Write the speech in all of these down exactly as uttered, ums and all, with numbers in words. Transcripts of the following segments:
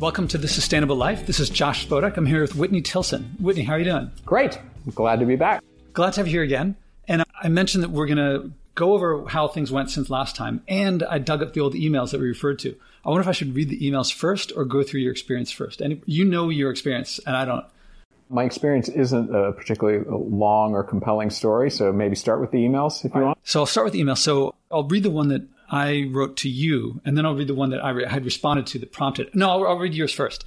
Welcome to The Sustainable Life. This is Josh Spodak. I'm here with Whitney Tilson. Whitney, how are you doing? Great. I'm glad to be back. Glad to have you here again. And I mentioned that we're going to go over how things went since last time. And I dug up the old emails that we referred to. I wonder if I should read the emails first or go through your experience first. And you know your experience, and I don't. My experience isn't a particularly long or compelling story, so maybe start with the emails if you want. So I'll start with the email. So I'll read the one that I wrote to you, and then I'll read the one that I re- had responded to that prompted. No, I'll, I'll read yours first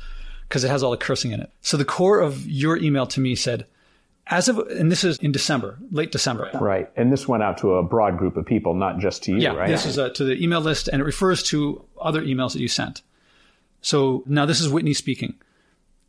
because it has all the cursing in it. So the core of your email to me said, as of, and this is in December, late December. Right. And this went out to a broad group of people, not just to you, yeah, right? Yeah, this is a, to the email list, and it refers to other emails that you sent. So now this is Whitney speaking.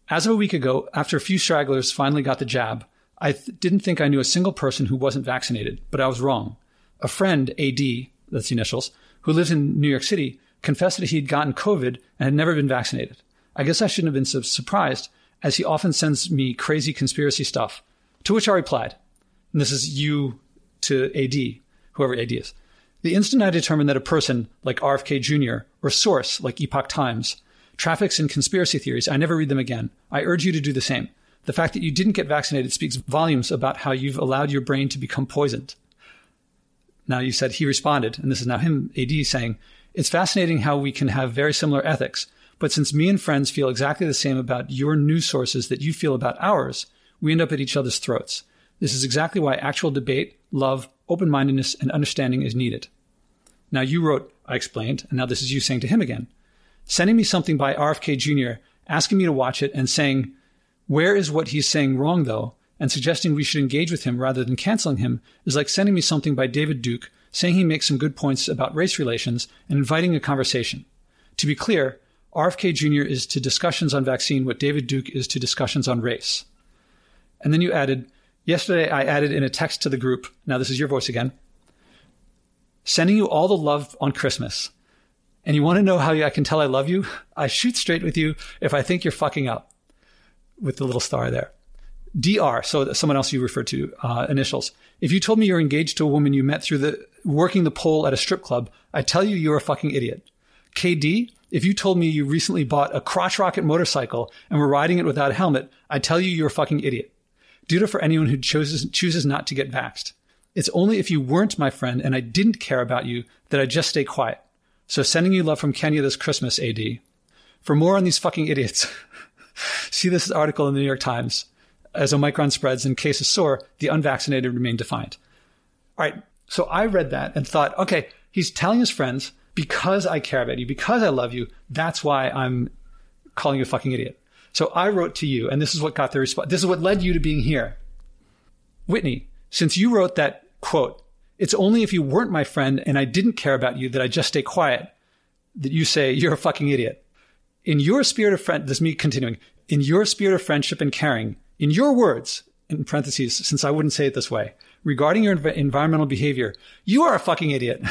As of a week ago, after a few stragglers finally got the jab, I th- didn't think I knew a single person who wasn't vaccinated, but I was wrong. A friend, A D, that's the initials, who lives in New York City, confessed that he had gotten COVID and had never been vaccinated. I guess I shouldn't have been so surprised, as he often sends me crazy conspiracy stuff, to which I replied. And this is you to A D, whoever A D is. The instant I determined that a person like R F K Junior or source like Epoch Times traffics in conspiracy theories, I never read them again. I urge you to do the same. The fact that you didn't get vaccinated speaks volumes about how you've allowed your brain to become poisoned. Now you said he responded, and this is now him, A D, saying, it's fascinating how we can have very similar ethics, but since me and friends feel exactly the same about your news sources that you feel about ours, we end up at each other's throats. This is exactly why actual debate, love, open-mindedness, and understanding is needed. Now you wrote, I explained, and now this is you saying to him again, sending me something by R F K Junior, asking me to watch it and saying, where is what he's saying wrong, though, and suggesting we should engage with him rather than canceling him is like sending me something by David Duke, saying he makes some good points about race relations and inviting a conversation. To be clear, R F K Junior is to discussions on vaccine what David Duke is to discussions on race. And then you added, yesterday I added in a text to the group, now this is your voice again, sending you all the love on Christmas. And you want to know how I can tell I love you? I shoot straight with you if I think you're fucking up. With the little star there. D R, so someone else you referred to, uh, initials. If you told me you're engaged to a woman you met through the working the pole at a strip club, I tell you you're a fucking idiot. K D, if you told me you recently bought a crotch rocket motorcycle and were riding it without a helmet, I tell you you're a fucking idiot. Duda for anyone who chooses chooses not to get vaxxed. It's only if you weren't my friend and I didn't care about you that I just stay quiet. So sending you love from Kenya this Christmas, A D. For more on these fucking idiots, see this article in the New York Times. As Omicron spreads and cases soar, the unvaccinated remain defiant. All right. So I read that and thought, okay, he's telling his friends, because I care about you, because I love you, that's why I'm calling you a fucking idiot. So I wrote to you, and this is what got the response. This is what led you to being here. Whitney, since you wrote that quote, it's only if you weren't my friend and I didn't care about you that I just stay quiet, that you say, you're a fucking idiot. In your spirit of friend, this is me continuing, in your spirit of friendship and caring, in your words, in parentheses, since I wouldn't say it this way, regarding your env- environmental behavior, you are a fucking idiot.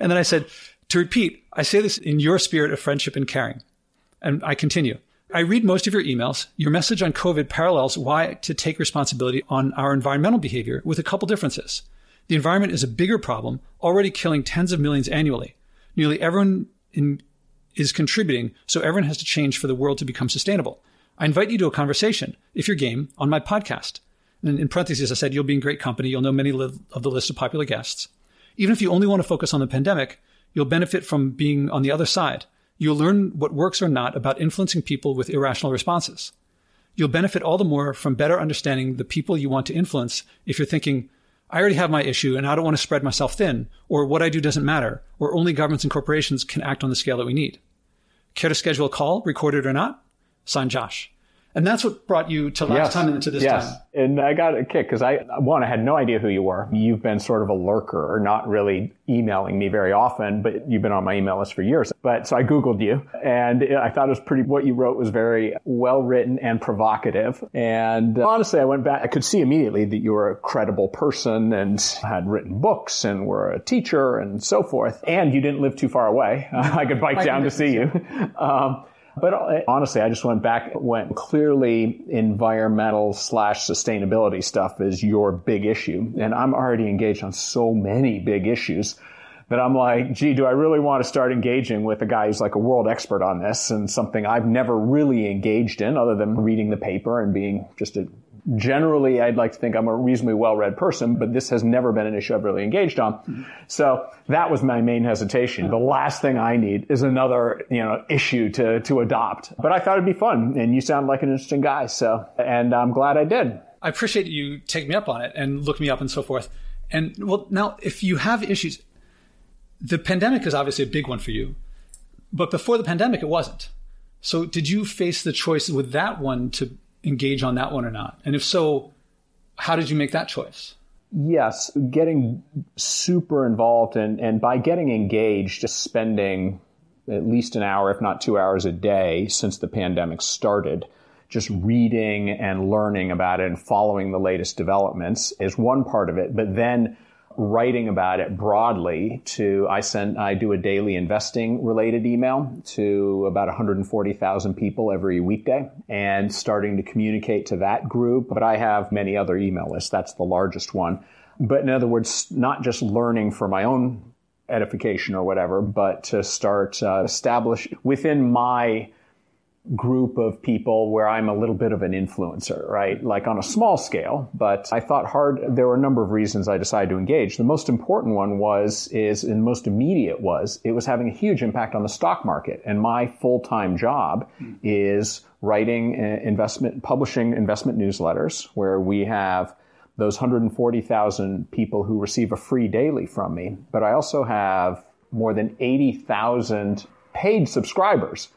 And then I said, to repeat, I say this in your spirit of friendship and caring. And I continue. I read most of your emails. Your message on COVID parallels why to take responsibility on our environmental behavior with a couple differences. The environment is a bigger problem, already killing tens of millions annually. Nearly everyone in, is contributing, so everyone has to change for the world to become sustainable. I invite you to a conversation, if you're game, on my podcast. And in parentheses, I said, you'll be in great company. You'll know many li- of the list of popular guests. Even if you only want to focus on the pandemic, you'll benefit from being on the other side. You'll learn what works or not about influencing people with irrational responses. You'll benefit all the more from better understanding the people you want to influence if you're thinking, I already have my issue and I don't want to spread myself thin, or what I do doesn't matter, or only governments and corporations can act on the scale that we need. Care to schedule a call, recorded or not? Signed, Josh. And that's what brought you to last yes, time and to this yes. time. And I got a kick because I, one, I had no idea who you were. You've been sort of a lurker or not really emailing me very often, but you've been on my email list for years. But so I Googled you and I thought it was pretty, what you wrote was very well written and provocative. And honestly, I went back, I could see immediately that you were a credible person and had written books and were a teacher and so forth. And you didn't live too far away. I could bike down to see you. Um, But honestly, I just went back, went clearly environmental slash sustainability stuff is your big issue. And I'm already engaged on so many big issues that I'm like, gee, do I really want to start engaging with a guy who's like a world expert on this and something I've never really engaged in other than reading the paper and being just a, generally, I'd like to think I'm a reasonably well-read person, but this has never been an issue I've really engaged on. Mm-hmm. So that was my main hesitation. The last thing I need is another, you know, issue to, to adopt. But I thought it'd be fun, and you sound like an interesting guy. So, and I'm glad I did. I appreciate you taking me up on it and look me up and so forth. And well, now, if you have issues, the pandemic is obviously a big one for you, but before the pandemic, it wasn't. So did you face the choice with that one to engage on that one or not? And if so, how did you make that choice? Yes, getting super involved and, and by getting engaged, spending at least an hour, if not two hours a day since the pandemic started, just reading and learning about it and following the latest developments is one part of it. But then writing about it broadly to, I send, I do a daily investing related email to about one hundred forty thousand people every weekday and starting to communicate to that group. But I have many other email lists. That's the largest one. But in other words, not just learning for my own edification or whatever, but to start uh, establish within my group of people where I'm a little bit of an influencer, right? Like on a small scale, but I thought hard. There were a number of reasons I decided to engage. The most important one was, is, and most immediate was, it was having a huge impact on the stock market. And my full-time job is writing investment, publishing investment newsletters where we have those one hundred forty thousand people who receive a free daily from me. But I also have more than eighty thousand paid subscribers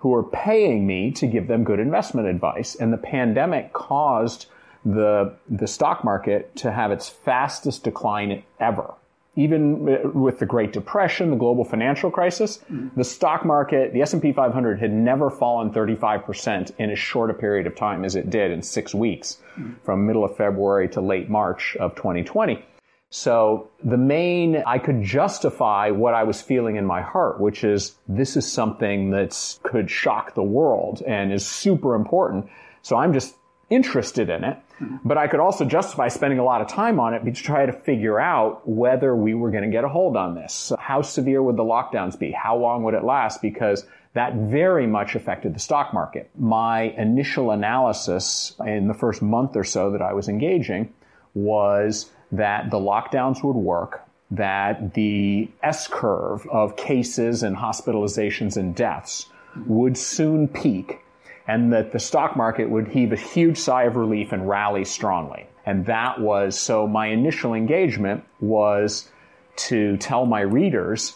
who are paying me to give them good investment advice. And the pandemic caused the the stock market to have its fastest decline ever. Even with the Great Depression, the global financial crisis, the stock market, the S and P five hundred had never fallen thirty-five percent in as short a period of time as it did in six weeks, from middle of February to late March of twenty twenty. So the main, I could justify what I was feeling in my heart, which is this is something that could shock the world and is super important. So I'm just interested in it. But I could also justify spending a lot of time on it to try to figure out whether we were going to get a hold on this. How severe would the lockdowns be? How long would it last? Because that very much affected the stock market. My initial analysis in the first month or so that I was engaging was that the lockdowns would work, that the S-curve of cases and hospitalizations and deaths would soon peak, and that the stock market would heave a huge sigh of relief and rally strongly. And that was, so my initial engagement was to tell my readers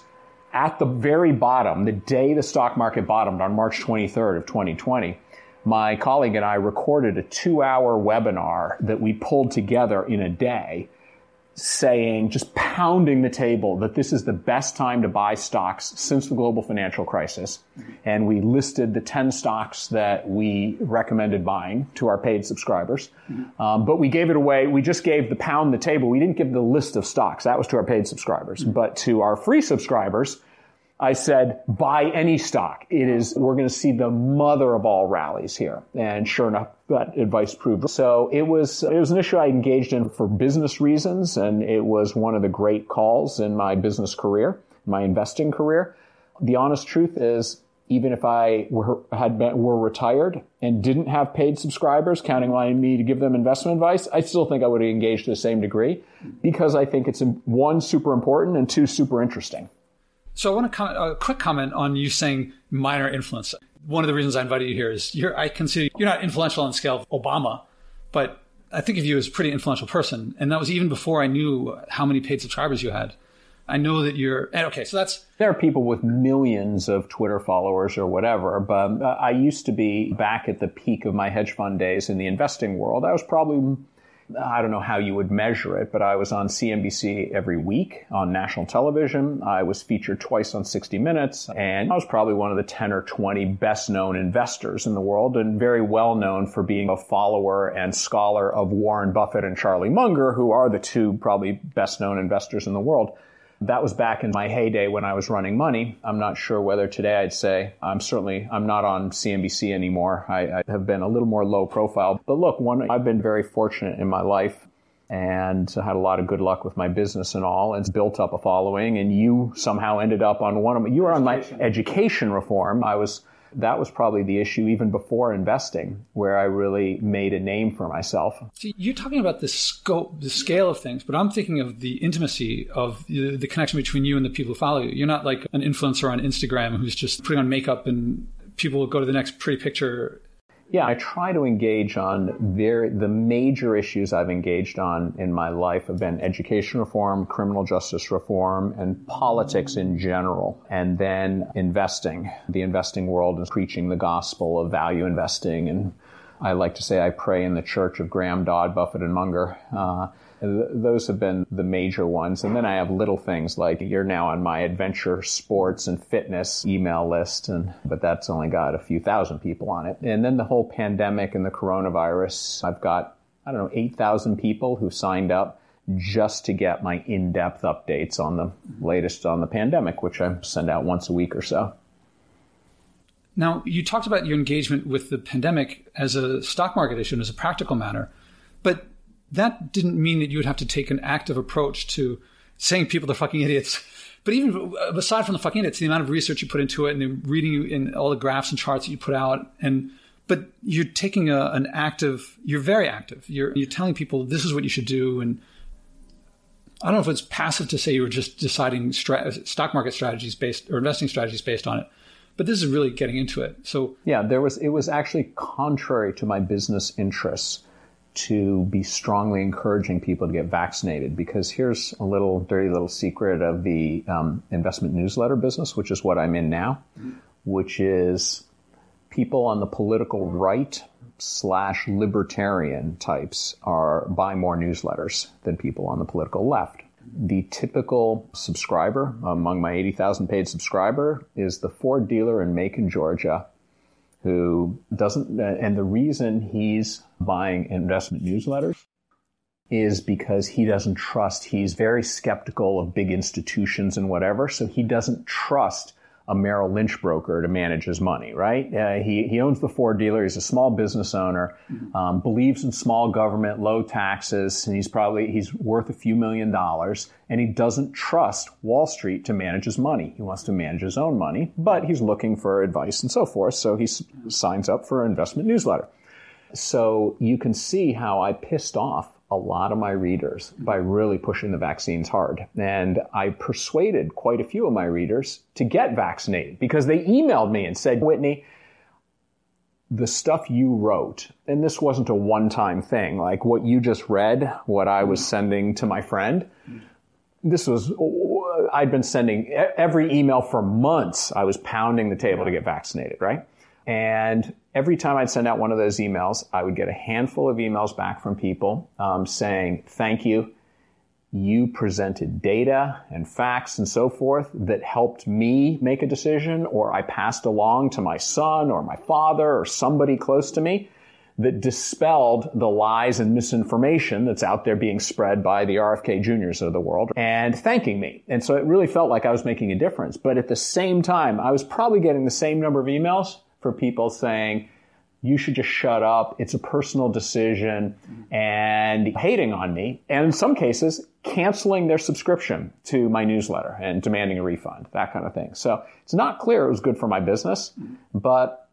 at the very bottom, the day the stock market bottomed on March twenty-third of twenty twenty, my colleague and I recorded a two-hour webinar that we pulled together in a day, saying, just pounding the table, that this is the best time to buy stocks since the global financial crisis. And we listed the ten stocks that we recommended buying to our paid subscribers. Mm-hmm. Um, but we gave it away. We just gave the pound the table. We didn't give the list of stocks. That was to our paid subscribers. Mm-hmm. But to our free subscribers, I said, buy any stock. It is, we're going to see the mother of all rallies here. And sure enough, that advice proved. So it was, it was an issue I engaged in for business reasons. And it was one of the great calls in my business career, my investing career. The honest truth is, even if I were, had been, were retired and didn't have paid subscribers counting on me to give them investment advice, I still think I would have engaged to the same degree because I think it's one, super important, and two, super interesting. So I want to comment, a quick comment on you saying minor influence. One of the reasons I invited you here is you're, I consider you're not influential on the scale of Obama, but I think of you as a pretty influential person. And that was even before I knew how many paid subscribers you had. I know that you're, and okay, so that's. There are people with millions of Twitter followers or whatever, but I used to be back at the peak of my hedge fund days in the investing world. I was probably, I don't know how you would measure it, but I was on C N B C every week on national television. I was featured twice on sixty minutes, and I was probably one of the ten or twenty best-known investors in the world and very well-known for being a follower and scholar of Warren Buffett and Charlie Munger, who are the two probably best-known investors in the world. That was back in my heyday when I was running money. I'm not sure whether today I'd say I'm certainly I'm not on C N B C anymore. I, I have been a little more low profile. But look, one, I've been very fortunate in my life and had a lot of good luck with my business and all, and built up a following. And you somehow ended up on one of my, you were on my education reform. I was, that was probably the issue even before investing, where I really made a name for myself. See, you're talking about the scope, the scale of things, but I'm thinking of the intimacy of the, the connection between you and the people who follow you. You're not like an influencer on Instagram who's just putting on makeup and people will go to the next pretty picture. Yeah, I try to engage on very, the major issues I've engaged on in my life have been education reform, criminal justice reform, and politics in general. And then investing. The investing world is preaching the gospel of value investing. And I like to say I pray in the church of Graham, Dodd, Buffett, and Munger. Uh, th- those have been the major ones. And then I have little things like you're now on my adventure sports and fitness email list, and but that's only got a few thousand people on it. And then the whole pandemic and the coronavirus, I've got, I don't know, eight thousand people who signed up just to get my in-depth updates on the latest on the pandemic, which I send out once a week or so. Now, you talked about your engagement with the pandemic as a stock market issue and as a practical matter, but that didn't mean that you would have to take an active approach to saying people are fucking idiots. But even aside from the fucking idiots, the amount of research you put into it and the reading in all the graphs and charts that you put out, and but you're taking a, an active, you're very active. You're, you're telling people this is what you should do. And I don't know if it's passive to say you were just deciding stra- stock market strategies based or investing strategies based on it. But this is really getting into it. So yeah, there was it was actually contrary to my business interests to be strongly encouraging people to get vaccinated, because here's a little dirty little secret of the um, investment newsletter business, which is what I'm in now, mm-hmm. which is people on the political right slash libertarian types are buy more newsletters than people on the political left. The typical subscriber among my eighty thousand paid subscriber is the Ford dealer in Macon, Georgia, who doesn't, and the reason he's buying investment newsletters is because he doesn't trust, he's very skeptical of big institutions and whatever, so he doesn't trust a Merrill Lynch broker to manage his money, right? Uh, he, he owns the Ford dealer. He's a small business owner, um, believes in small government, low taxes, and he's probably, he's worth a few million dollars, and he doesn't trust Wall Street to manage his money. He wants to manage his own money, but he's looking for advice and so forth, so he s- signs up for an investment newsletter. So you can see how I pissed off a lot of my readers by really pushing the vaccines hard. And I persuaded quite a few of my readers to get vaccinated, because they emailed me and said, Whitney, the stuff you wrote, and this wasn't a one-time thing, like what you just read, what I was sending to my friend, this was, I'd been sending every email for months. I was pounding the table to get vaccinated, right? And every time I'd send out one of those emails, I would get a handful of emails back from people um, saying, thank you. You presented data and facts and so forth that helped me make a decision, or I passed along to my son or my father or somebody close to me that dispelled the lies and misinformation that's out there being spread by the R F K Juniors of the world, and thanking me. And so it really felt like I was making a difference. But at the same time, I was probably getting the same number of emails for people saying, you should just shut up, it's a personal decision, and hating on me, and in some cases, canceling their subscription to my newsletter and demanding a refund, that kind of thing. So it's not clear it was good for my business, but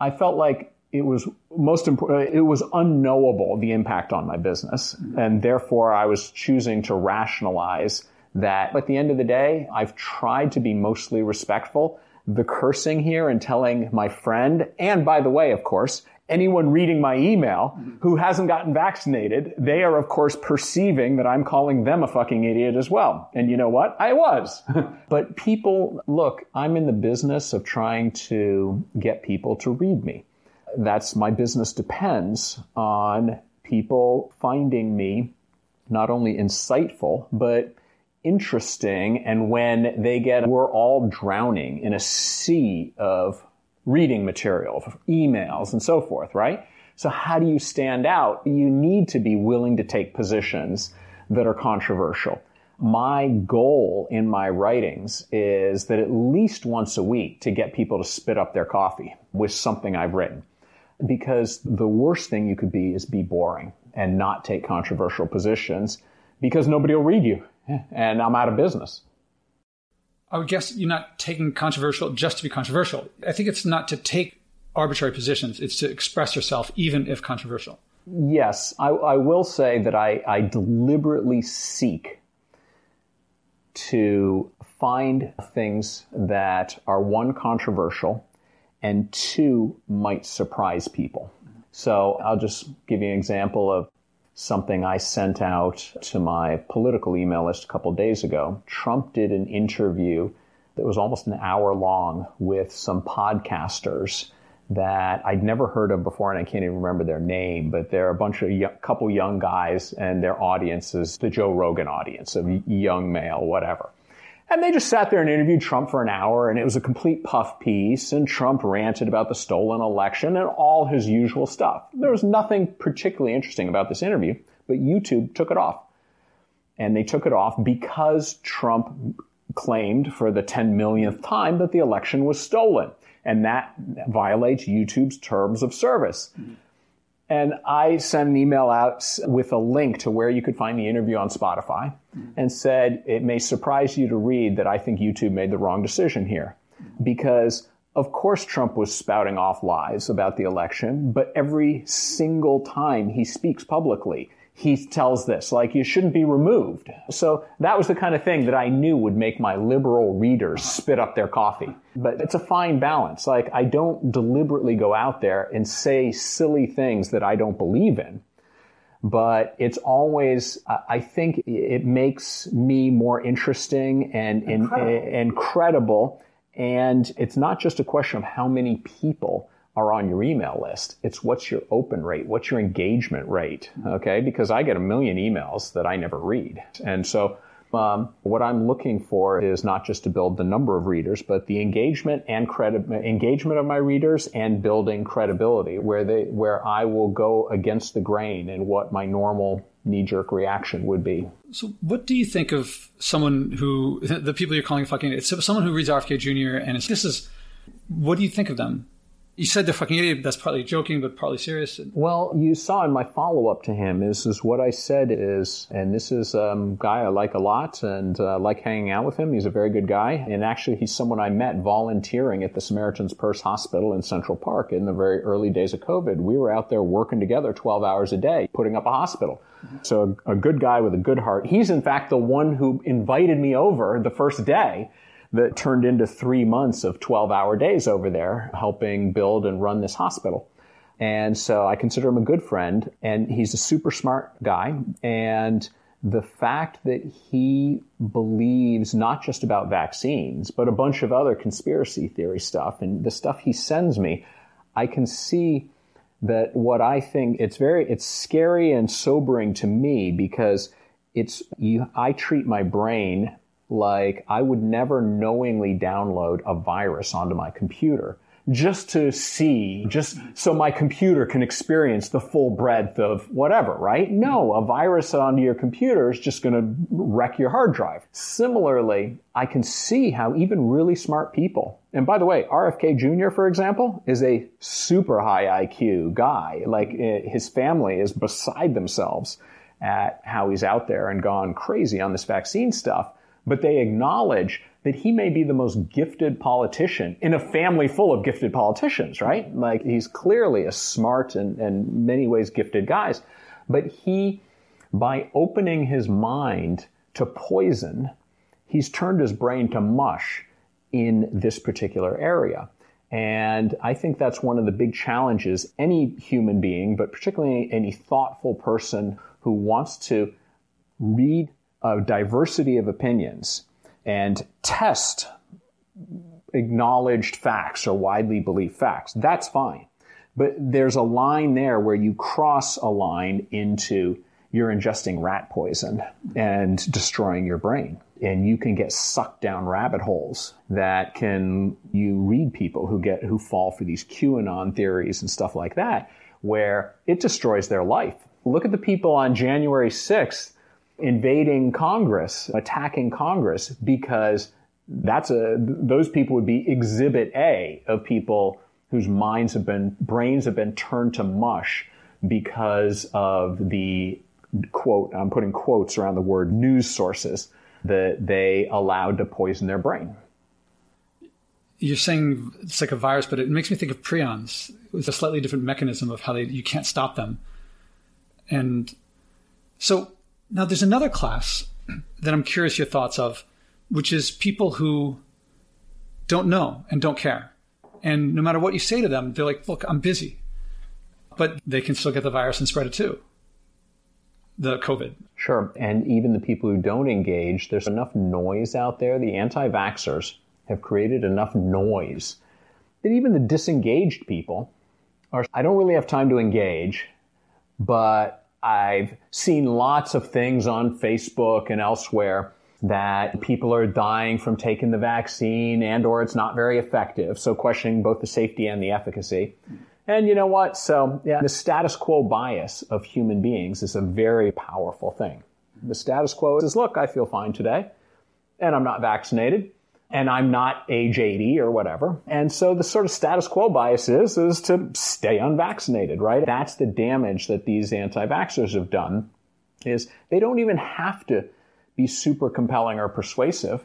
I felt like it was most important, it was unknowable, the impact on my business, and therefore I was choosing to rationalize that. At the end of the day, I've tried to be mostly respectful. The cursing here and telling my friend, and by the way, of course, anyone reading my email who hasn't gotten vaccinated, they are, of course, perceiving that I'm calling them a fucking idiot as well. And you know what? I was. But people, look, I'm in the business of trying to get people to read me. That's my business depends on people finding me not only insightful, but interesting, and when they get, we're all drowning in a sea of reading material, emails and so forth, right? So how do you stand out? You need to be willing to take positions that are controversial. My goal in my writings is that at least once a week to get people to spit up their coffee with something I've written, because the worst thing you could be is be boring. and not take controversial positions because nobody will read you, and I'm out of business. I would guess you're not taking controversial just to be controversial. I think it's not to take arbitrary positions. It's to express yourself, even if controversial. Yes. I, I will say that I, I deliberately seek to find things that are, one, controversial, and two, might surprise people. So I'll just give you an example of something I sent out to my political email list a couple of days ago. Trump did an interview that was almost an hour long with some podcasters that I'd never heard of before, and I can't even remember their name, but they're a bunch of young, couple young guys, and their audience is the Joe Rogan audience of young male, whatever. And they just sat there and interviewed Trump for an hour, and it was a complete puff piece, and Trump ranted about the stolen election and all his usual stuff. There was nothing particularly interesting about this interview, but YouTube took it off. And they took it off because Trump claimed for the ten millionth time that the election was stolen, and that violates YouTube's terms of service. Mm-hmm. And I sent an email out with a link to where you could find the interview on Spotify and said, it may surprise you to read that I think YouTube made the wrong decision here. Because, of course, Trump was spouting off lies about the election, but every single time he speaks publicly, he tells this, like, you shouldn't be removed. So that was the kind of thing that I knew would make my liberal readers spit up their coffee. But it's a fine balance. Like, I don't deliberately go out there and say silly things that I don't believe in. But it's always, I think it makes me more interesting and, and, and credible. And it's not just a question of how many people are on your email list. It's what's your open rate? What's your engagement rate? Okay, because I get a million emails that I never read. And so um, what I'm looking for is not just to build the number of readers, but the engagement and credi- engagement of my readers and building credibility where they where I will go against the grain and what my normal knee-jerk reaction would be. So what do you think of someone who, the people you're calling fucking idiots, someone who reads R F K Junior and it's, this is, what do you think of them? You said they're fucking idiot, but that's partly joking, but partly serious. Well, you saw in my follow-up to him is, is what I said is, and this is a um, guy I like a lot and I uh, like hanging out with him. He's a very good guy. And actually, he's someone I met volunteering at the Samaritan's Purse Hospital in Central Park in the very early days of COVID. We were out there working together twelve hours a day, putting up a hospital. Mm-hmm. So a, a good guy with a good heart. He's, in fact, the one who invited me over the first day. That turned into three months of twelve-hour days over there, helping build and run this hospital. And so I consider him a good friend, and he's a super smart guy. And the fact that he believes not just about vaccines, but a bunch of other conspiracy theory stuff, and the stuff he sends me, I can see that what I think, it's very, it's scary and sobering to me because it's, you, I treat my brain like, I would never knowingly download a virus onto my computer just to see, just so my computer can experience the full breadth of whatever, right? No, a virus onto your computer is just going to wreck your hard drive. Similarly, I can see how even really smart people, and by the way, R F K Junior, for example, is a super high I Q guy. Like, his family is beside themselves at how he's out there and gone crazy on this vaccine stuff. But they acknowledge that he may be the most gifted politician in a family full of gifted politicians, right? Like, he's clearly a smart and, and in many ways gifted guy. But he, by opening his mind to poison, he's turned his brain to mush in this particular area. And I think that's one of the big challenges any human being, but particularly any thoughtful person who wants to read a diversity of opinions and test acknowledged facts or widely believed facts. That's fine. But there's a line there where you cross a line into you're ingesting rat poison and destroying your brain. And you can get sucked down rabbit holes that can, you read people who get, who fall for these QAnon theories and stuff like that, where it destroys their life. Look at the people on January sixth invading Congress, attacking Congress, because that's a those people would be exhibit A of people whose minds have been brains have been turned to mush because of the, quote, I'm putting quotes around the word, news sources that they allowed to poison their brain. You're saying it's like a virus, but it makes me think of prions. It's a slightly different mechanism of how they, you can't stop them. And so now there's another class that I'm curious your thoughts of, which is people who don't know and don't care. And no matter what you say to them, they're like, look, I'm busy. But they can still get the virus and spread it too. The COVID. Sure. And even the people who don't engage, there's enough noise out there. The anti-vaxxers have created enough noise that even the disengaged people are, I don't really have time to engage, but I've seen lots of things on Facebook and elsewhere that people are dying from taking the vaccine and or it's not very effective. So questioning both the safety and the efficacy. And you know what? So yeah, the status quo bias of human beings is a very powerful thing. The status quo is, look, I feel fine today, and I'm not vaccinated, and I'm not age eighty or whatever. And so the sort of status quo bias is, is to stay unvaccinated, right? That's the damage that these anti-vaxxers have done, is they don't even have to be super compelling or persuasive.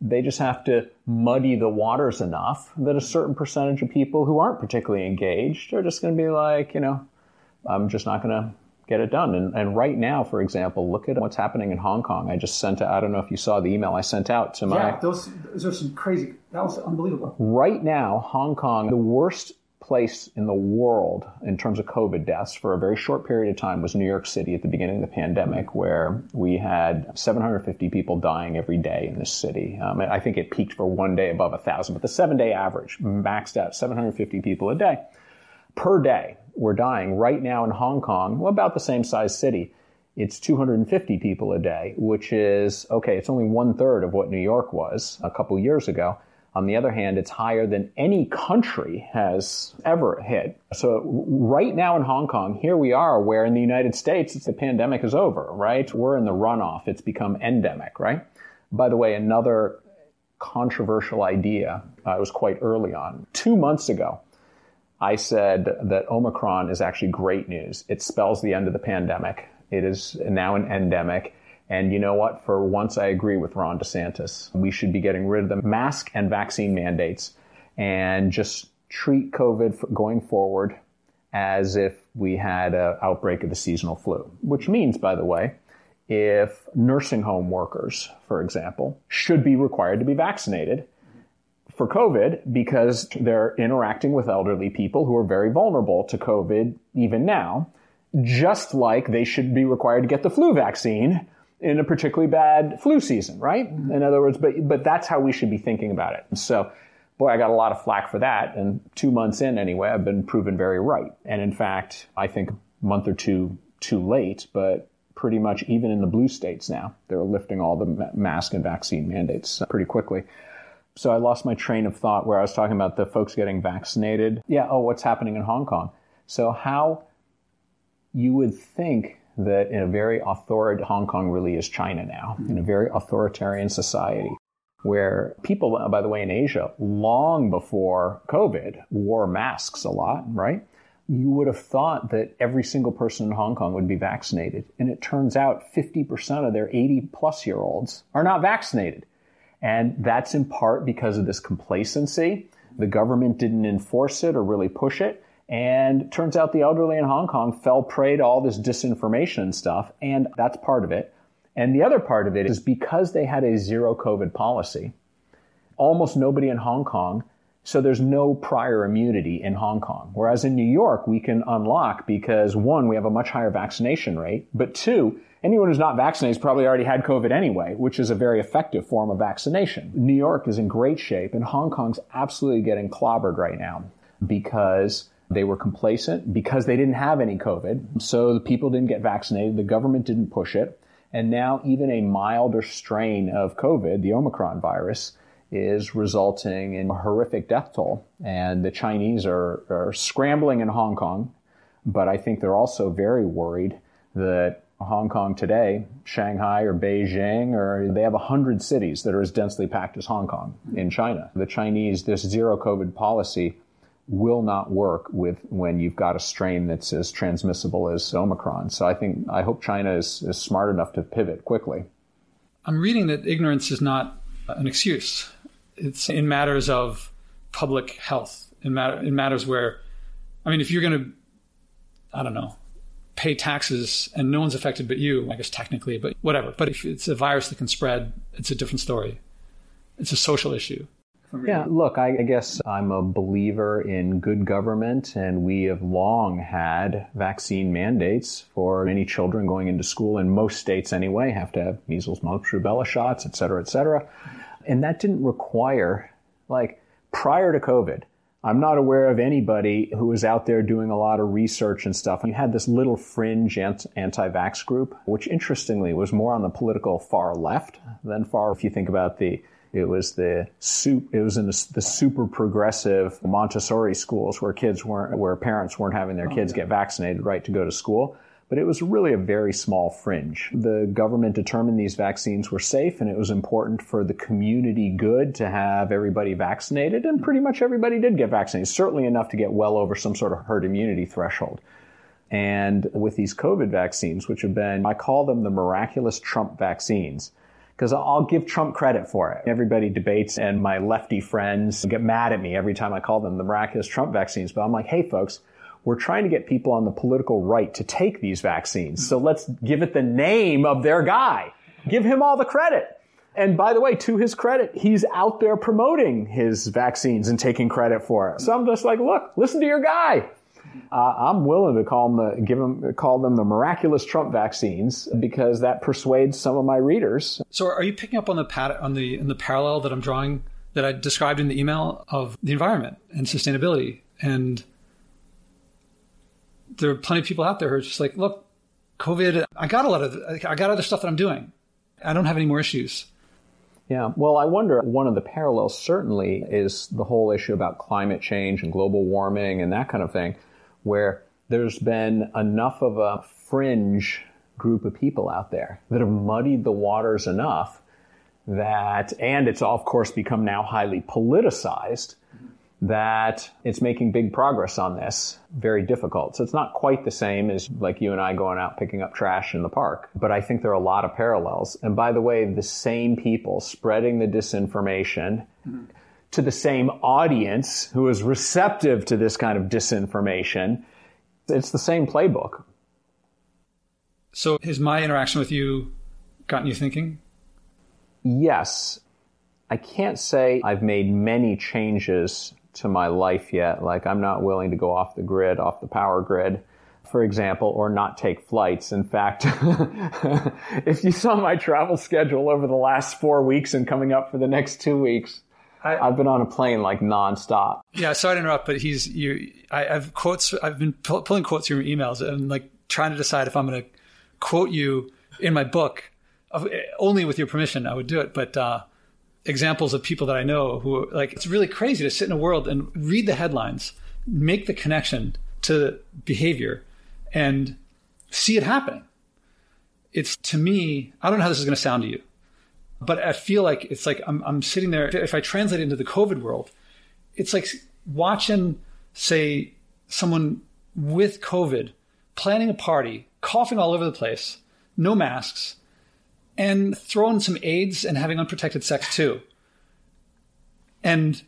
They just have to muddy the waters enough that a certain percentage of people who aren't particularly engaged are just going to be like, you know, I'm just not going to get it done. And, and right now, for example, look at what's happening in Hong Kong. I just sent out, I don't know if you saw the email I sent out to my... Yeah, those, those are some crazy... That was unbelievable. Right now, Hong Kong, the worst place in the world in terms of COVID deaths for a very short period of time was New York City at the beginning of the pandemic, where we had seven hundred fifty people dying every day in this city. Um, I think it peaked for one day above one thousand, but the seven-day average maxed out seven hundred fifty people a day. Per day, we're dying. Right now in Hong Kong, well, about the same size city, it's two hundred fifty people a day, which is, okay, it's only one-third of what New York was a couple years ago. On the other hand, it's higher than any country has ever hit. So right now in Hong Kong, here we are, where in the United States, it's the pandemic is over, right? We're in the runoff. It's become endemic, right? By the way, another controversial idea, uh, it was quite early on. Two months ago, I said that Omicron is actually great news. It spells the end of the pandemic. It is now an endemic. And you know what? For once, I agree with Ron DeSantis. We should be getting rid of the mask and vaccine mandates and just treat COVID for going forward as if we had an outbreak of the seasonal flu, which means, by the way, if nursing home workers, for example, should be required to be vaccinated for COVID because they're interacting with elderly people who are very vulnerable to COVID even now, just like they should be required to get the flu vaccine in a particularly bad flu season, right? In other words, but but that's how we should be thinking about it. So, boy, I got a lot of flack for that. And two months in anyway, I've been proven very right. And in fact, I think a month or two too late, but pretty much even in the blue states now, they're lifting all the mask and vaccine mandates pretty quickly. So I lost my train of thought where I was talking about the folks getting vaccinated. Yeah, oh, what's happening in Hong Kong? So how you would think that in a very authoritarian, Hong Kong really is China now, in a very authoritarian society where people, by the way, in Asia, long before COVID, wore masks a lot, right? You would have thought that every single person in Hong Kong would be vaccinated. And it turns out fifty percent of their eighty plus year olds are not vaccinated. And that's in part because of this complacency. The government didn't enforce it or really push it. And turns out the elderly in Hong Kong fell prey to all this disinformation and stuff, and that's part of it. And the other part of it is because they had a zero COVID policy, almost nobody in Hong Kong, so there's no prior immunity in Hong Kong. Whereas in New York, we can unlock because, one, we have a much higher vaccination rate, but two, anyone who's not vaccinated has probably already had COVID anyway, which is a very effective form of vaccination. New York is in great shape, and Hong Kong's absolutely getting clobbered right now because they were complacent because they didn't have any COVID. So the people didn't get vaccinated. The government didn't push it. And now even a milder strain of COVID, the Omicron virus, is resulting in a horrific death toll. And the Chinese are, are scrambling in Hong Kong. But I think they're also very worried that Hong Kong today, Shanghai or Beijing, or they have one hundred cities that are as densely packed as Hong Kong in China. The Chinese, this zero COVID policy will not work with when you've got a strain that's as transmissible as Omicron. So I think I hope China is, is smart enough to pivot quickly. I'm reading that ignorance is not an excuse. It's in matters of public health, in, matter, in matters where, I mean, if you're going to, I don't know, pay taxes and no one's affected but you, I guess technically, but whatever. But if it's a virus that can spread, it's a different story. It's a social issue. Yeah, look, I, I guess I'm a believer in good government, and we have long had vaccine mandates for many children going into school in most states anyway, have to have measles, mumps, rubella shots, et cetera, et cetera. And that didn't require, like, prior to COVID, I'm not aware of anybody who was out there doing a lot of research and stuff. You had this little fringe anti-vax group, which interestingly was more on the political far left than far, if you think about the It was the soup. It was in the, the super progressive Montessori schools where kids weren't, where parents weren't having their kids oh, yeah. get vaccinated right to go to school. But it was really a very small fringe. The government determined these vaccines were safe, and it was important for the community good to have everybody vaccinated, and pretty much everybody did get vaccinated. Certainly enough to get well over some sort of herd immunity threshold. And with these COVID vaccines, which have been, I call them the miraculous Trump vaccines. Because I'll give Trump credit for it. Everybody debates, and my lefty friends get mad at me every time I call them the miraculous Trump vaccines. But I'm like, hey, folks, we're trying to get people on the political right to take these vaccines. So let's give it the name of their guy. Give him all the credit. And by the way, to his credit, he's out there promoting his vaccines and taking credit for it. So I'm just like, look, listen to your guy. Uh, I'm willing to call them, the, give them, call them the miraculous Trump vaccines, because that persuades some of my readers. So, are you picking up on the pat- on the in the parallel that I'm drawing, that I described in the email, of the environment and sustainability? And there are plenty of people out there who are just like, "Look, COVID. I got a lot of, I got other stuff that I'm doing. I don't have any more issues." Yeah. Well, I wonder, one of the parallels certainly is the whole issue about climate change and global warming and that kind of thing, where there's been enough of a fringe group of people out there that have muddied the waters enough that, and it's of course become now highly politicized, that it's making big progress on this very difficult. So it's not quite the same as like you and I going out picking up trash in the park, but I think there are a lot of parallels. And by the way, the same people spreading the disinformation mm-hmm. to the same audience who is receptive to this kind of disinformation. It's the same playbook. So has my interaction with you gotten you thinking? Yes. I can't say I've made many changes to my life yet. Like, I'm not willing to go off the grid, off the power grid, for example, or not take flights. In fact, if you saw my travel schedule over the last four weeks and coming up for the next two weeks, I, I've been on a plane like nonstop. Yeah, sorry to interrupt, but he's you. I, I've quotes. I've been pull, pulling quotes from your emails and like trying to decide if I'm going to quote you in my book. Only with your permission, I would do it. But uh, examples of people that I know who, like, it's really crazy to sit in a world and read the headlines, make the connection to behavior, and see it happen. It's, to me, I don't know how this is going to sound to you, but I feel like it's like I'm, I'm sitting there. If I translate it into the COVID world, it's like watching, say, someone with COVID planning a party, coughing all over the place, no masks, and throwing some AIDS and having unprotected sex too. And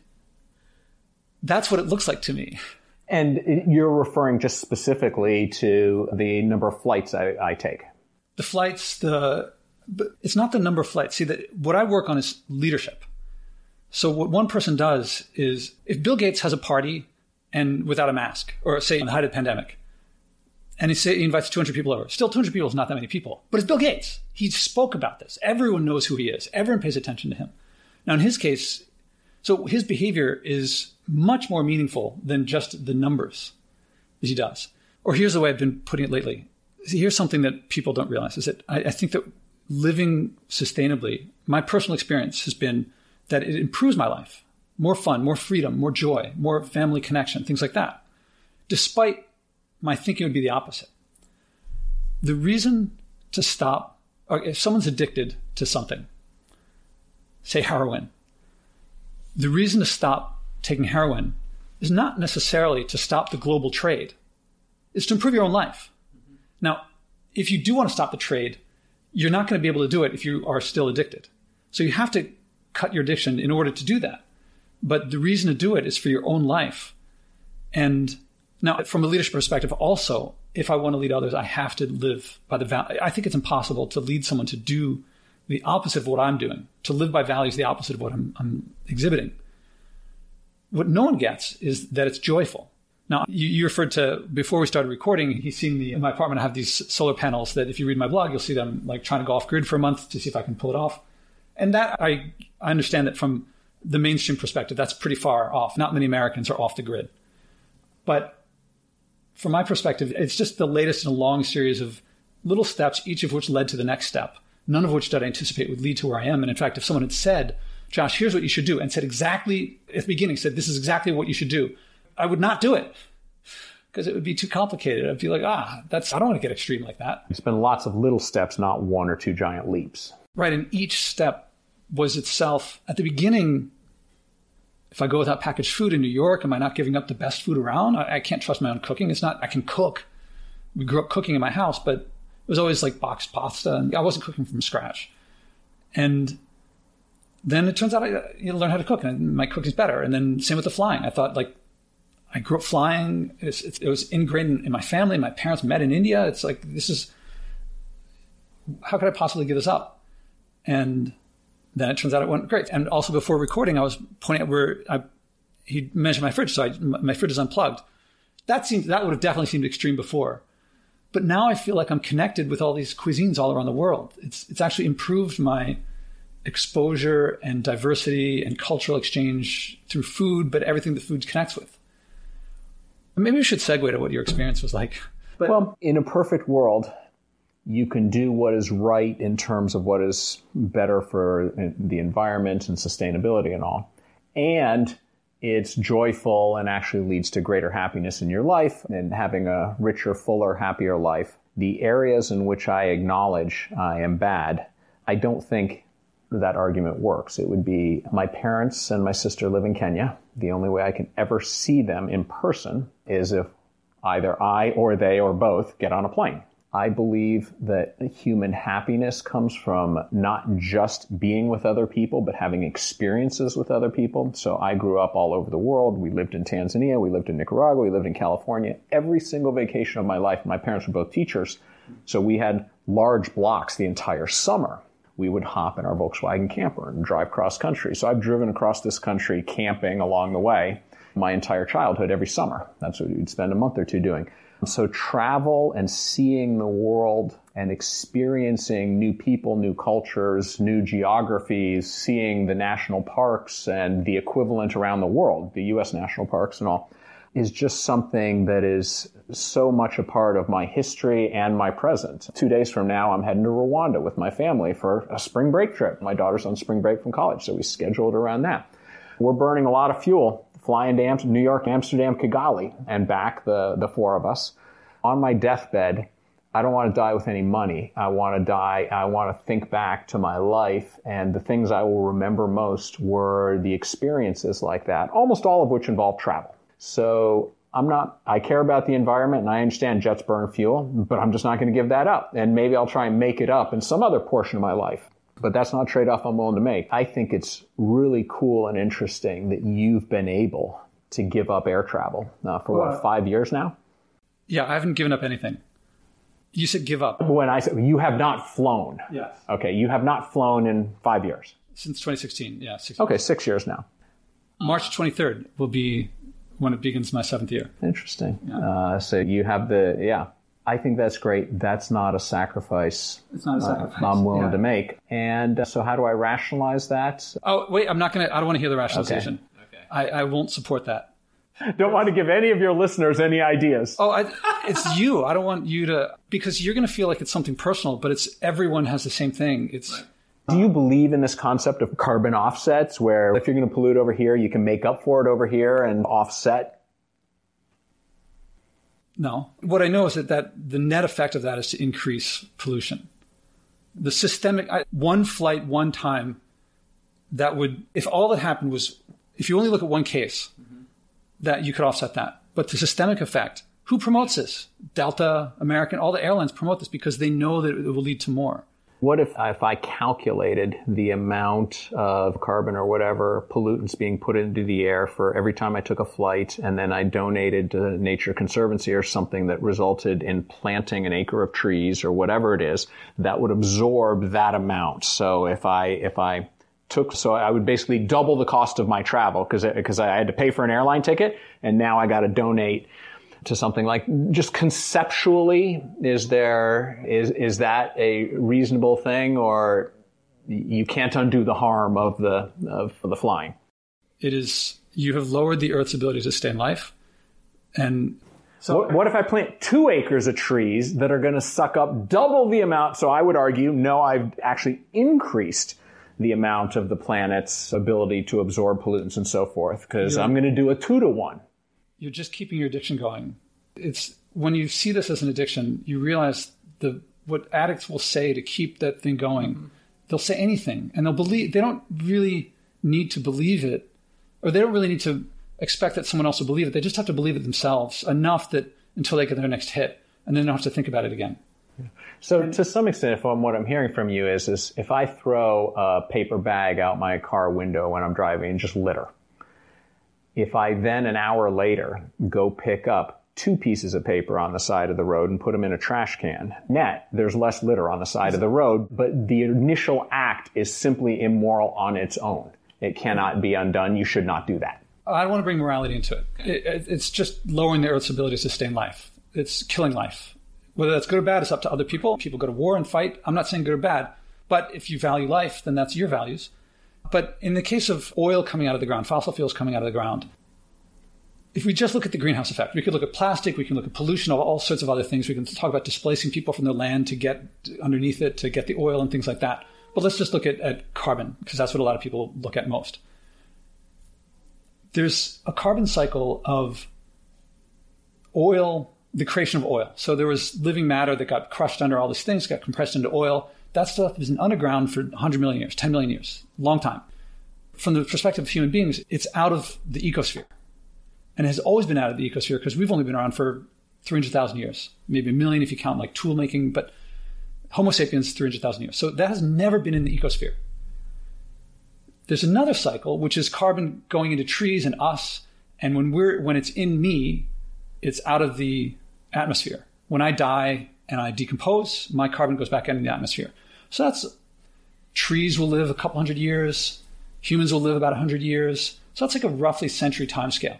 that's what it looks like to me. And you're referring just specifically to the number of flights I, I take. The flights, the... But it's not the number of flights. See, the, what I work on is leadership. So what one person does is, if Bill Gates has a party and without a mask, or say in the height of the pandemic, and he, say, he invites two hundred people over, still two hundred people is not that many people, but it's Bill Gates. He spoke about this. Everyone knows who he is. Everyone pays attention to him. Now, in his case, so his behavior is much more meaningful than just the numbers that he does. Or here's the way I've been putting it lately. See, here's something that people don't realize, is that I, I think that living sustainably, my personal experience has been that it improves my life. More fun, more freedom, more joy, more family connection, things like that. Despite my thinking would be the opposite. The reason to stop, or if someone's addicted to something, say heroin, the reason to stop taking heroin is not necessarily to stop the global trade. It's to improve your own life. Mm-hmm. Now, if you do want to stop the trade, you're not going to be able to do it if you are still addicted. So you have to cut your addiction in order to do that. But the reason to do it is for your own life. And now, from a leadership perspective, also, if I want to lead others, I have to live by the values. I think it's impossible to lead someone to do the opposite of what I'm doing, to live by values the opposite of what I'm, I'm exhibiting. What no one gets is that it's joyful. Now, you, you referred to, before we started recording, he's seen the, in my apartment, I have these solar panels that if you read my blog, you'll see that I'm like trying to go off grid for a month to see if I can pull it off. And that, I, I understand that from the mainstream perspective, that's pretty far off. Not many Americans are off the grid. But from my perspective, it's just the latest in a long series of little steps, each of which led to the next step, none of which did I anticipate would lead to where I am. And in fact, if someone had said, Josh, here's what you should do, and said exactly at the beginning, said, this is exactly what you should do, I would not do it because it would be too complicated. I'd be like, ah, that's, I don't want to get extreme like that. It's been lots of little steps, not one or two giant leaps. Right. And each step was itself, at the beginning, if I go without packaged food in New York, am I not giving up the best food around? I, I can't trust my own cooking. It's not, I can cook. We grew up cooking in my house, but it was always like boxed pasta, and I wasn't cooking from scratch. And then it turns out I you know, learn how to cook, and my cooking's better. And then same with the flying. I thought, like, I grew up flying. It's, it's, it was ingrained in my family. My parents met in India. It's like, this is, how could I possibly give this up? And then it turns out it went great. And also before recording, I was pointing out where I, he mentioned my fridge. So I, my fridge is unplugged. That seemed, that would have definitely seemed extreme before. But now I feel like I'm connected with all these cuisines all around the world. It's, it's actually improved my exposure and diversity and cultural exchange through food, but everything that food connects with. Maybe we should segue to what your experience was like. But, well, in a perfect world, you can do what is right in terms of what is better for the environment and sustainability and all. And it's joyful and actually leads to greater happiness in your life and having a richer, fuller, happier life. The areas in which I acknowledge I am bad, I don't think that argument works. It would be my parents and my sister live in Kenya. The only way I can ever see them in person is if either I or they or both get on a plane. I believe that human happiness comes from not just being with other people, but having experiences with other people. So I grew up all over the world. We lived in Tanzania. We lived in Nicaragua. We lived in California. Every single vacation of my life, my parents were both teachers. So we had large blocks the entire summer. We would hop in our Volkswagen camper and drive cross country. So I've driven across this country camping along the way my entire childhood every summer. That's what we'd spend a month or two doing. So travel and seeing the world and experiencing new people, new cultures, new geographies, seeing the national parks and the equivalent around the world, the U S national parks and all, is just something that is so much a part of my history and my present. Two days from now, I'm heading to Rwanda with my family for a spring break trip. My daughter's on spring break from college, so we scheduled around that. We're burning a lot of fuel, flying to Am- New York, Amsterdam, Kigali, and back, the, the four of us. On my deathbed, I don't want to die with any money. I want to die, I want to think back to my life, and the things I will remember most were the experiences like that, almost all of which involve travel. So I'm not, I care about the environment and I understand jets burn fuel, but I'm just not going to give that up. And maybe I'll try and make it up in some other portion of my life. But that's not a trade-off I'm willing to make. I think it's really cool and interesting that you've been able to give up air travel uh, for what, five years now? Yeah, I haven't given up anything. You said give up. When I said, you have not flown. Yes. Okay, you have not flown in five years. Since twenty sixteen, yeah. Six okay, six years now. March twenty-third will be when it begins my seventh year. Interesting. Yeah. Uh, so you have the, yeah. I think that's great. That's not a sacrifice, it's not a sacrifice. Uh, I'm willing yeah. to make. And uh, so how do I rationalize that? Oh, wait, I'm not going to, I don't want to hear the rationalization. Okay. Okay. I, I won't support that. Don't want to give any of your listeners any ideas. Oh, I, it's you. I don't want you to, because you're going to feel like it's something personal, but it's everyone has the same thing. It's... Right. Do you believe in this concept of carbon offsets where if you're going to pollute over here, you can make up for it over here and offset? No. What I know is that, that the net effect of that is to increase pollution. The systemic, I, one flight, one time, that would, if all that happened was, if you only look at one case, mm-hmm. that you could offset that. But the systemic effect, who promotes this? Delta, American, all the airlines promote this because they know that it will lead to more. What if, if I calculated the amount of carbon or whatever pollutants being put into the air for every time I took a flight, and then I donated to Nature Conservancy or something that resulted in planting an acre of trees or whatever it is, that would absorb that amount. So if I if I took, so I would basically double the cost of my travel because because I had to pay for an airline ticket, and now I got to donate to something. Like, just conceptually, is there is is that a reasonable thing, or you can't undo the harm of the of the flying? It is, you have lowered the Earth's ability to sustain life. And so, what, what if I plant two acres of trees that are going to suck up double the amount? So I would argue, no, I've actually increased the amount of the planet's ability to absorb pollutants and so forth, because yeah. I'm going to do a two to one. You're just keeping your addiction going. It's when you see this as an addiction, you realize the what addicts will say to keep that thing going. Mm-hmm. They'll say anything, and they'll believe. They don't really need to believe it, or they don't really need to expect that someone else will believe it. They just have to believe it themselves enough that until they get their next hit, and then they don't have to think about it again. So, and to some extent, if I'm, what I'm hearing from you is, is if I throw a paper bag out my car window when I'm driving and just litter, if I then an hour later go pick up two pieces of paper on the side of the road and put them in a trash can, net, there's less litter on the side of the road, but the initial act is simply immoral on its own. It cannot be undone. You should not do that. I don't want to bring morality into it. it it's just lowering the Earth's ability to sustain life. It's killing life. Whether that's good or bad, it's up to other people. People go to war and fight. I'm not saying good or bad, but if you value life, then that's your values. But in the case of oil coming out of the ground, fossil fuels coming out of the ground, if we just look at the greenhouse effect, we could look at plastic, we can look at pollution, all sorts of other things. We can talk about displacing people from their land to get underneath it, to get the oil and things like that. But let's just look at, at carbon, because that's what a lot of people look at most. There's a carbon cycle of oil, the creation of oil. So there was living matter that got crushed under all these things, got compressed into oil. That stuff is underground for one hundred million years, ten million years, long time. From the perspective of human beings, it's out of the ecosphere. And it has always been out of the ecosphere because we've only been around for three hundred thousand years, maybe a million if you count like tool making, but Homo sapiens, three hundred thousand years. So that has never been in the ecosphere. There's another cycle, which is carbon going into trees and us. And when we're when it's in me, it's out of the atmosphere. When I die and I decompose, my carbon goes back into the atmosphere. So that's, trees will live a couple hundred years, humans will live about one hundred years. So that's like a roughly century timescale.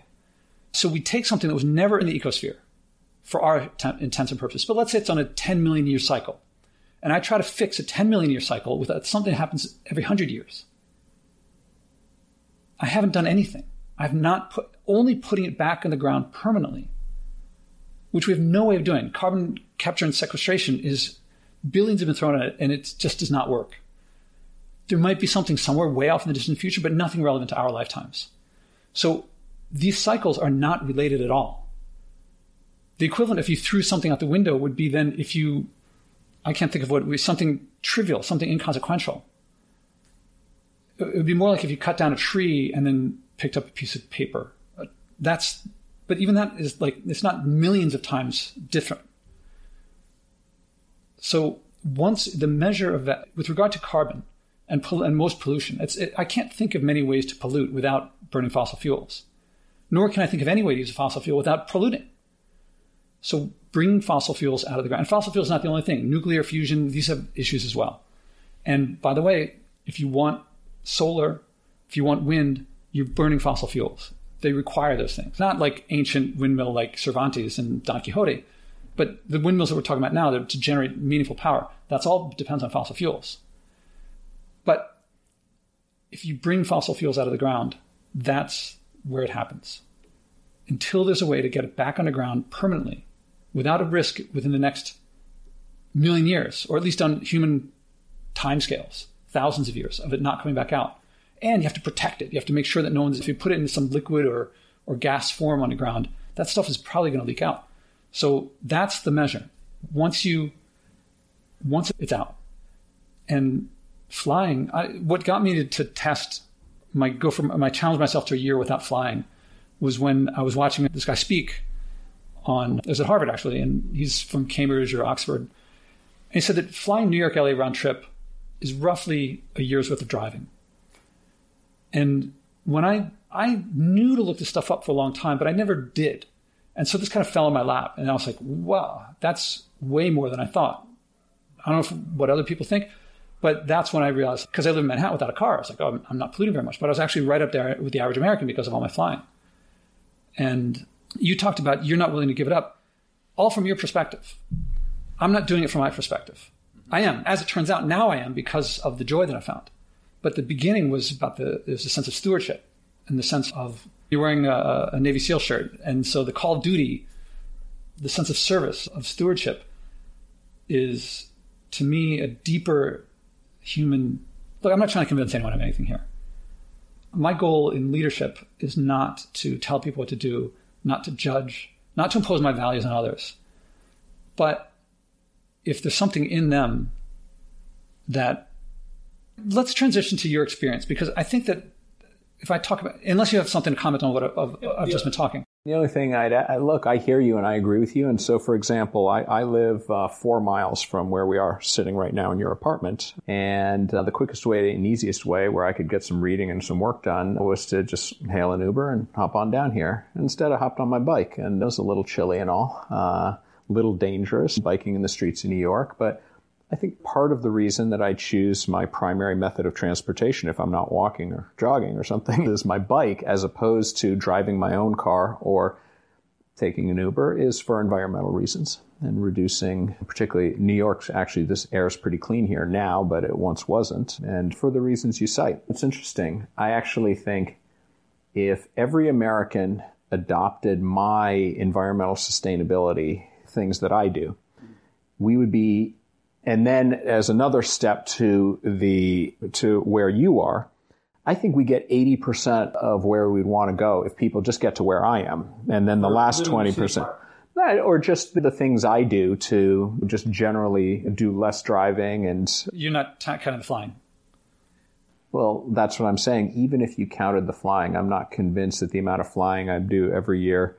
So we take something that was never in the ecosphere for our t- intents and purposes, but let's say it's on a ten million year cycle. And I try to fix a ten million year cycle with something that happens every one hundred years. I haven't done anything. I've not put, only putting it back in the ground permanently, which we have no way of doing. Carbon capture and sequestration is, billions have been thrown at it, and it just does not work. There might be something somewhere way off in the distant future, but nothing relevant to our lifetimes. So these cycles are not related at all. The equivalent if you threw something out the window would be then if you, I can't think of what, something trivial, something inconsequential. It would be more like if you cut down a tree and then picked up a piece of paper. That's, but even that is like, it's not millions of times different. So once the measure of that, with regard to carbon and, pol- and most pollution, it's, it, I can't think of many ways to pollute without burning fossil fuels, nor can I think of any way to use a fossil fuel without polluting. So bringing fossil fuels out of the ground, and fossil fuels is not the only thing. Nuclear fusion, these have issues as well. And by the way, if you want solar, if you want wind, you're burning fossil fuels. They require those things. Not like ancient windmill like Cervantes and Don Quixote, but the windmills that we're talking about now to generate meaningful power, that's all depends on fossil fuels. But if you bring fossil fuels out of the ground, that's where it happens. Until there's a way to get it back underground permanently without a risk within the next million years, or at least on human timescales, thousands of years of it not coming back out. And you have to protect it. You have to make sure that no one's, if you put it in some liquid or, or gas form on the ground, that stuff is probably going to leak out. So that's the measure. Once you, once it's out. And flying, I, what got me to, to test my, go from my challenge myself to a year without flying was when I was watching this guy speak on, it was at Harvard actually, and he's from Cambridge or Oxford. And he said that flying New York, L A round trip is roughly a year's worth of driving. And when I, I knew to look this stuff up for a long time, but I never did. And so this kind of fell in my lap. And I was like, wow, that's way more than I thought. I don't know if, what other people think, but that's when I realized, because I live in Manhattan without a car. I was like, oh, I'm not polluting very much. But I was actually right up there with the average American because of all my flying. And you talked about you're not willing to give it up, all from your perspective. I'm not doing it from my perspective. I am. As it turns out, now I am because of the joy that I found. But the beginning was about the, there's a sense of stewardship and the sense of you're wearing a, a Navy SEAL shirt. And so the call of duty, the sense of service, of stewardship is, to me, a deeper human... Look, I'm not trying to convince anyone of anything here. My goal in leadership is not to tell people what to do, not to judge, not to impose my values on others. But if there's something in them that... Let's transition to your experience, because I think that if I talk about... Unless you have something to comment on what I've, I've yeah. just been talking. The only thing I'd... I, look, I hear you and I agree with you. And so, for example, I, I live uh, four miles from where we are sitting right now in your apartment. And uh, the quickest way and easiest way where I could get some reading and some work done was to just hail an Uber and hop on down here. Instead, I hopped on my bike. And it was a little chilly and all. A uh, little dangerous biking in the streets of New York. But I think part of the reason that I choose my primary method of transportation, if I'm not walking or jogging or something, is my bike, as opposed to driving my own car or taking an Uber, is for environmental reasons and reducing, particularly New York's, actually this air is pretty clean here now, but it once wasn't, and for the reasons you cite. It's interesting. I actually think if every American adopted my environmental sustainability, things that I do, we would be... And then as another step to the to where you are, I think we get eighty percent of where we'd want to go if people just get to where I am. And then the or last twenty percent. Or just the things I do to just generally do less driving. And you're not t- kind of flying. Well, that's what I'm saying. Even if you counted the flying, I'm not convinced that the amount of flying I do every year,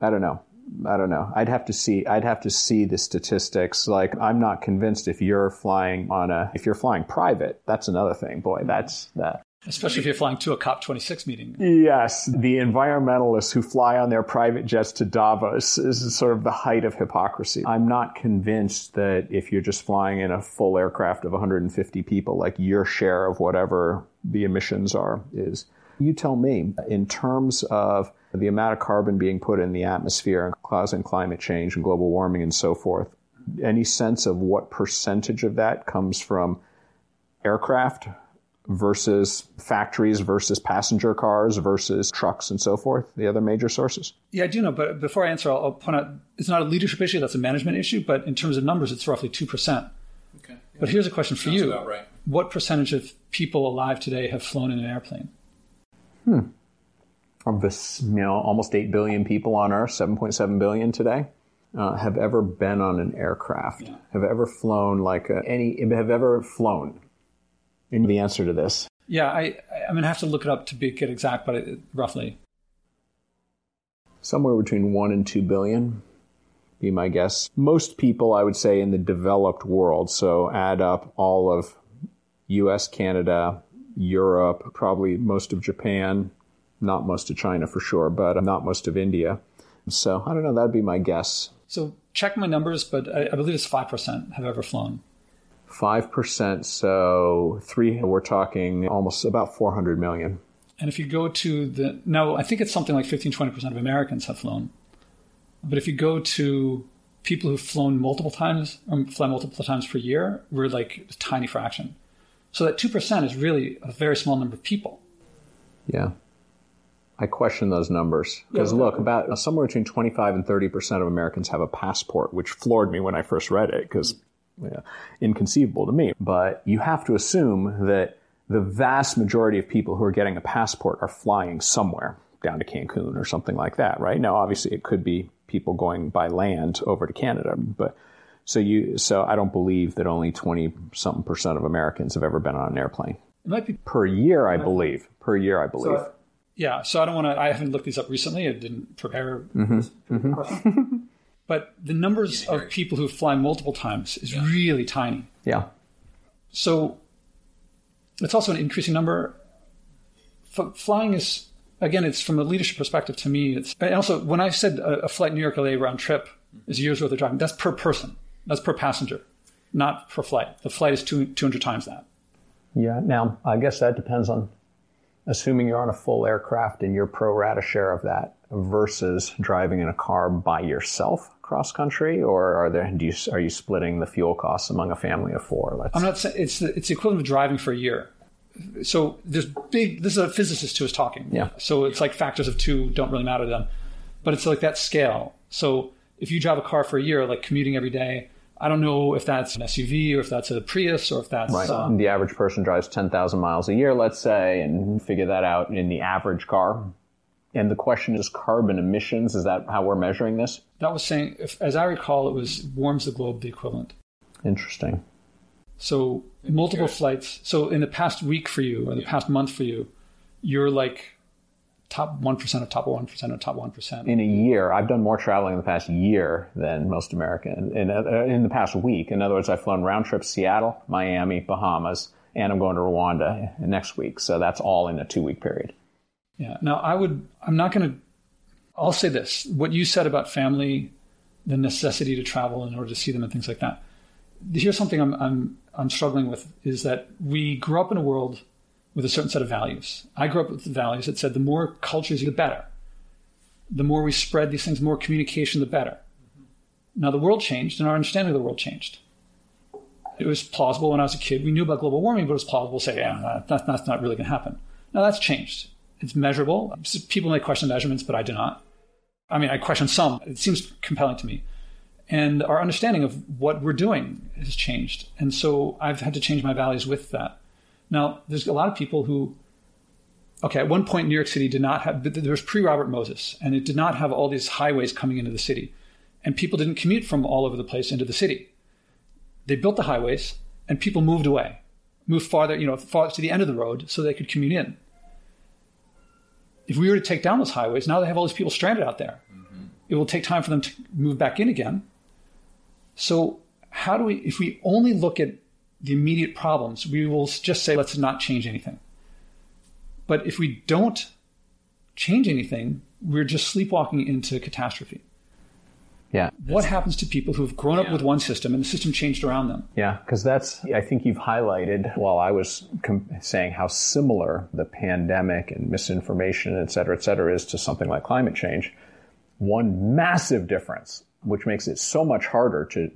I don't know. I don't know. I'd have to see, I'd have to see the statistics. Like, I'm not convinced if you're flying on a, if you're flying private, that's another thing. Boy, that's that. Especially if you're flying to a COP twenty-six meeting. Yes. The environmentalists who fly on their private jets to Davos is sort of the height of hypocrisy. I'm not convinced that if you're just flying in a full aircraft of one hundred fifty people, like your share of whatever the emissions are is. You tell me, in terms of the amount of carbon being put in the atmosphere and causing climate change and global warming and so forth, any sense of what percentage of that comes from aircraft versus factories versus passenger cars versus trucks and so forth, the other major sources? Yeah, I do know. But before I answer, I'll, I'll point out, it's not a leadership issue. That's a management issue. But in terms of numbers, it's roughly two percent. Okay. Yeah. But here's a question for Sounds you. About right. What percentage of people alive today have flown in an airplane? Hmm. Of this, you know, almost eight billion people on Earth, seven point seven billion today, uh, have ever been on an aircraft, yeah. have ever flown like a, any, have ever flown. And the answer to this. Yeah, I, I'm going to have to look it up to be, get exact, but it, roughly. Somewhere between one and two billion, be my guess. Most people, I would say, in the developed world, so add up all of U S, Canada, Europe, probably most of Japan, not most of China for sure, but not most of India. So I don't know. That'd be my guess. So check my numbers, but I, I believe it's five percent have ever flown. five percent. So three, we're talking almost about four hundred million. And if you go to the, no, I think it's something like fifteen, twenty percent of Americans have flown. But if you go to people who've flown multiple times, or fly multiple times per year, we're like a tiny fraction. So that two percent is really a very small number of people. Yeah. I question those numbers because, yeah, look, about somewhere between twenty-five and thirty percent of Americans have a passport, which floored me when I first read it because yeah, inconceivable to me. But you have to assume that the vast majority of people who are getting a passport are flying somewhere down to Cancun or something like that, right? Now, obviously, it could be people going by land over to Canada, but so you so I don't believe that only twenty something percent of Americans have ever been on an airplane. It might be per year, I believe. Per year, I believe. So, Yeah. So I don't want to, I haven't looked these up recently. I didn't prepare. Mm-hmm. Mm-hmm. But the numbers yeah, of people who fly multiple times is yeah. really tiny. Yeah. So it's also an increasing number. F- flying is, again, it's from a leadership perspective to me. It's, and also, when I said a, a flight New York-L A round trip is a year's worth of driving, that's per person. That's per passenger, not per flight. The flight is two, two hundred times that. Yeah. Now, I guess that depends on, assuming you're on a full aircraft and your pro rata share of that versus driving in a car by yourself cross country, or are there, do you, are you splitting the fuel costs among a family of four? Let's I'm not saying it's the, it's the equivalent of driving for a year. So there's big, this is a physicist who is talking. Yeah. So it's like factors of two don't really matter to them, but it's like that scale. So if you drive a car for a year, like commuting every day, I don't know if that's an S U V or if that's a Prius or if that's... Right. Um, the average person drives ten thousand miles a year, let's say, and figure that out in the average car. And the question is carbon emissions. Is that how we're measuring this? That was saying, if, as I recall, it was warms the globe, the equivalent. Interesting. So multiple flights. So in the past week for you or the yeah. past month for you, you're like... top one percent of top one percent of top one percent. In a year, I've done more traveling in the past year than most Americans. In, in, in the past week, in other words, I've flown round trip Seattle, Miami, Bahamas, and I'm going to Rwanda next week. So that's all in a two-week period. Yeah. Now, I would, I'm not going to, I'll say this. What you said about family, the necessity to travel in order to see them and things like that. Here's something I'm I'm I'm struggling with is that we grew up in a world with a certain set of values. I grew up with the values that said the more cultures, the better. The more we spread these things, the more communication, the better. Mm-hmm. Now, the world changed, and our understanding of the world changed. It was plausible when I was a kid. We knew about global warming, but it was plausible to say, yeah, that's, that's not really going to happen. Now, that's changed. It's measurable. People may question measurements, but I do not. I mean, I question some. It seems compelling to me. And our understanding of what we're doing has changed. And so I've had to change my values with that. Now, there's a lot of people who, okay, at one point, New York City did not have, there was pre-Robert Moses, and it did not have all these highways coming into the city. And people didn't commute from all over the place into the city. They built the highways, and people moved away, moved farther, you know, farther to the end of the road so they could commute in. If we were to take down those highways, now they have all these people stranded out there. Mm-hmm. It will take time for them to move back in again. So how do we, if we only look at the immediate problems, we will just say, let's not change anything. But if we don't change anything, we're just sleepwalking into catastrophe. Yeah. What happens to people who have grown yeah. up with one system and the system changed around them? Yeah, because that's, I think you've highlighted, while I was com- saying how similar the pandemic and misinformation, et cetera, et cetera, is to something like climate change, one massive difference, which makes it so much harder to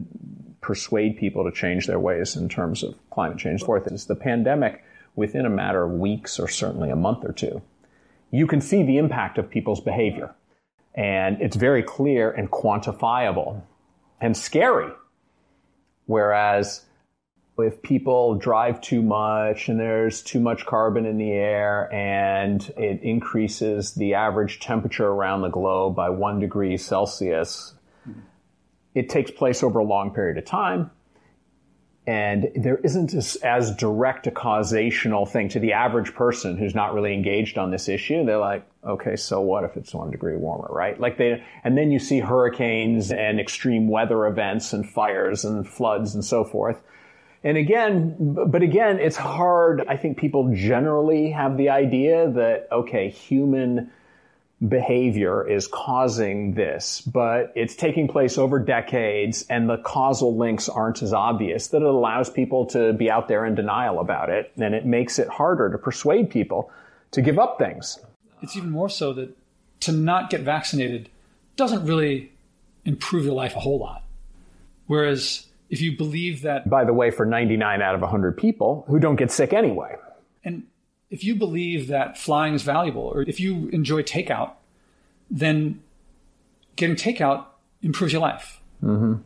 persuade people to change their ways in terms of climate change. Fourth is the pandemic, within a matter of weeks or certainly a month or two, you can see the impact of people's behavior. And it's very clear and quantifiable and scary. Whereas if people drive too much and there's too much carbon in the air and it increases the average temperature around the globe by one degree Celsius, it takes place over a long period of time, and there isn't as, as direct a causational thing to the average person who's not really engaged on this issue. They're like, okay, so what if it's one degree warmer, right? Like they, and then you see hurricanes and extreme weather events and fires and floods and so forth. And again, but again, it's hard. I think people generally have the idea that, okay, human behavior is causing this, but it's taking place over decades and the causal links aren't as obvious that it allows people to be out there in denial about it. And it makes it harder to persuade people to give up things. It's even more so that to not get vaccinated doesn't really improve your life a whole lot. Whereas if you believe that... By the way, for ninety-nine out of one hundred people who don't get sick anyway. And if you believe that flying is valuable, or if you enjoy takeout, then getting takeout improves your life. Mm-hmm.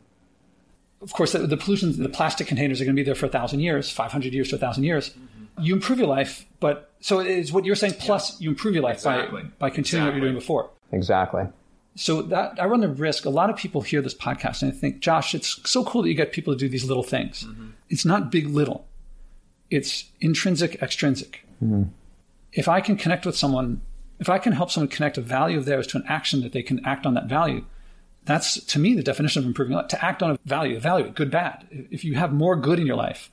Of course, the, the pollution, the plastic containers are going to be there for a thousand years, five hundred years to a thousand years. Mm-hmm. You improve your life, but so it's what you're saying, plus yeah. you improve your life exactly. by, by continuing exactly. what you're doing before. Exactly. So that I run the risk. A lot of people hear this podcast and they think, Josh, it's so cool that you get people to do these little things. Mm-hmm. It's not big little. It's intrinsic, extrinsic. Mm-hmm. If I can connect with someone If I can help someone connect a value of theirs to an action that they can act on that value, that's, to me, the definition of improving life. To act on a value, evaluate good, bad. If you have more good in your life,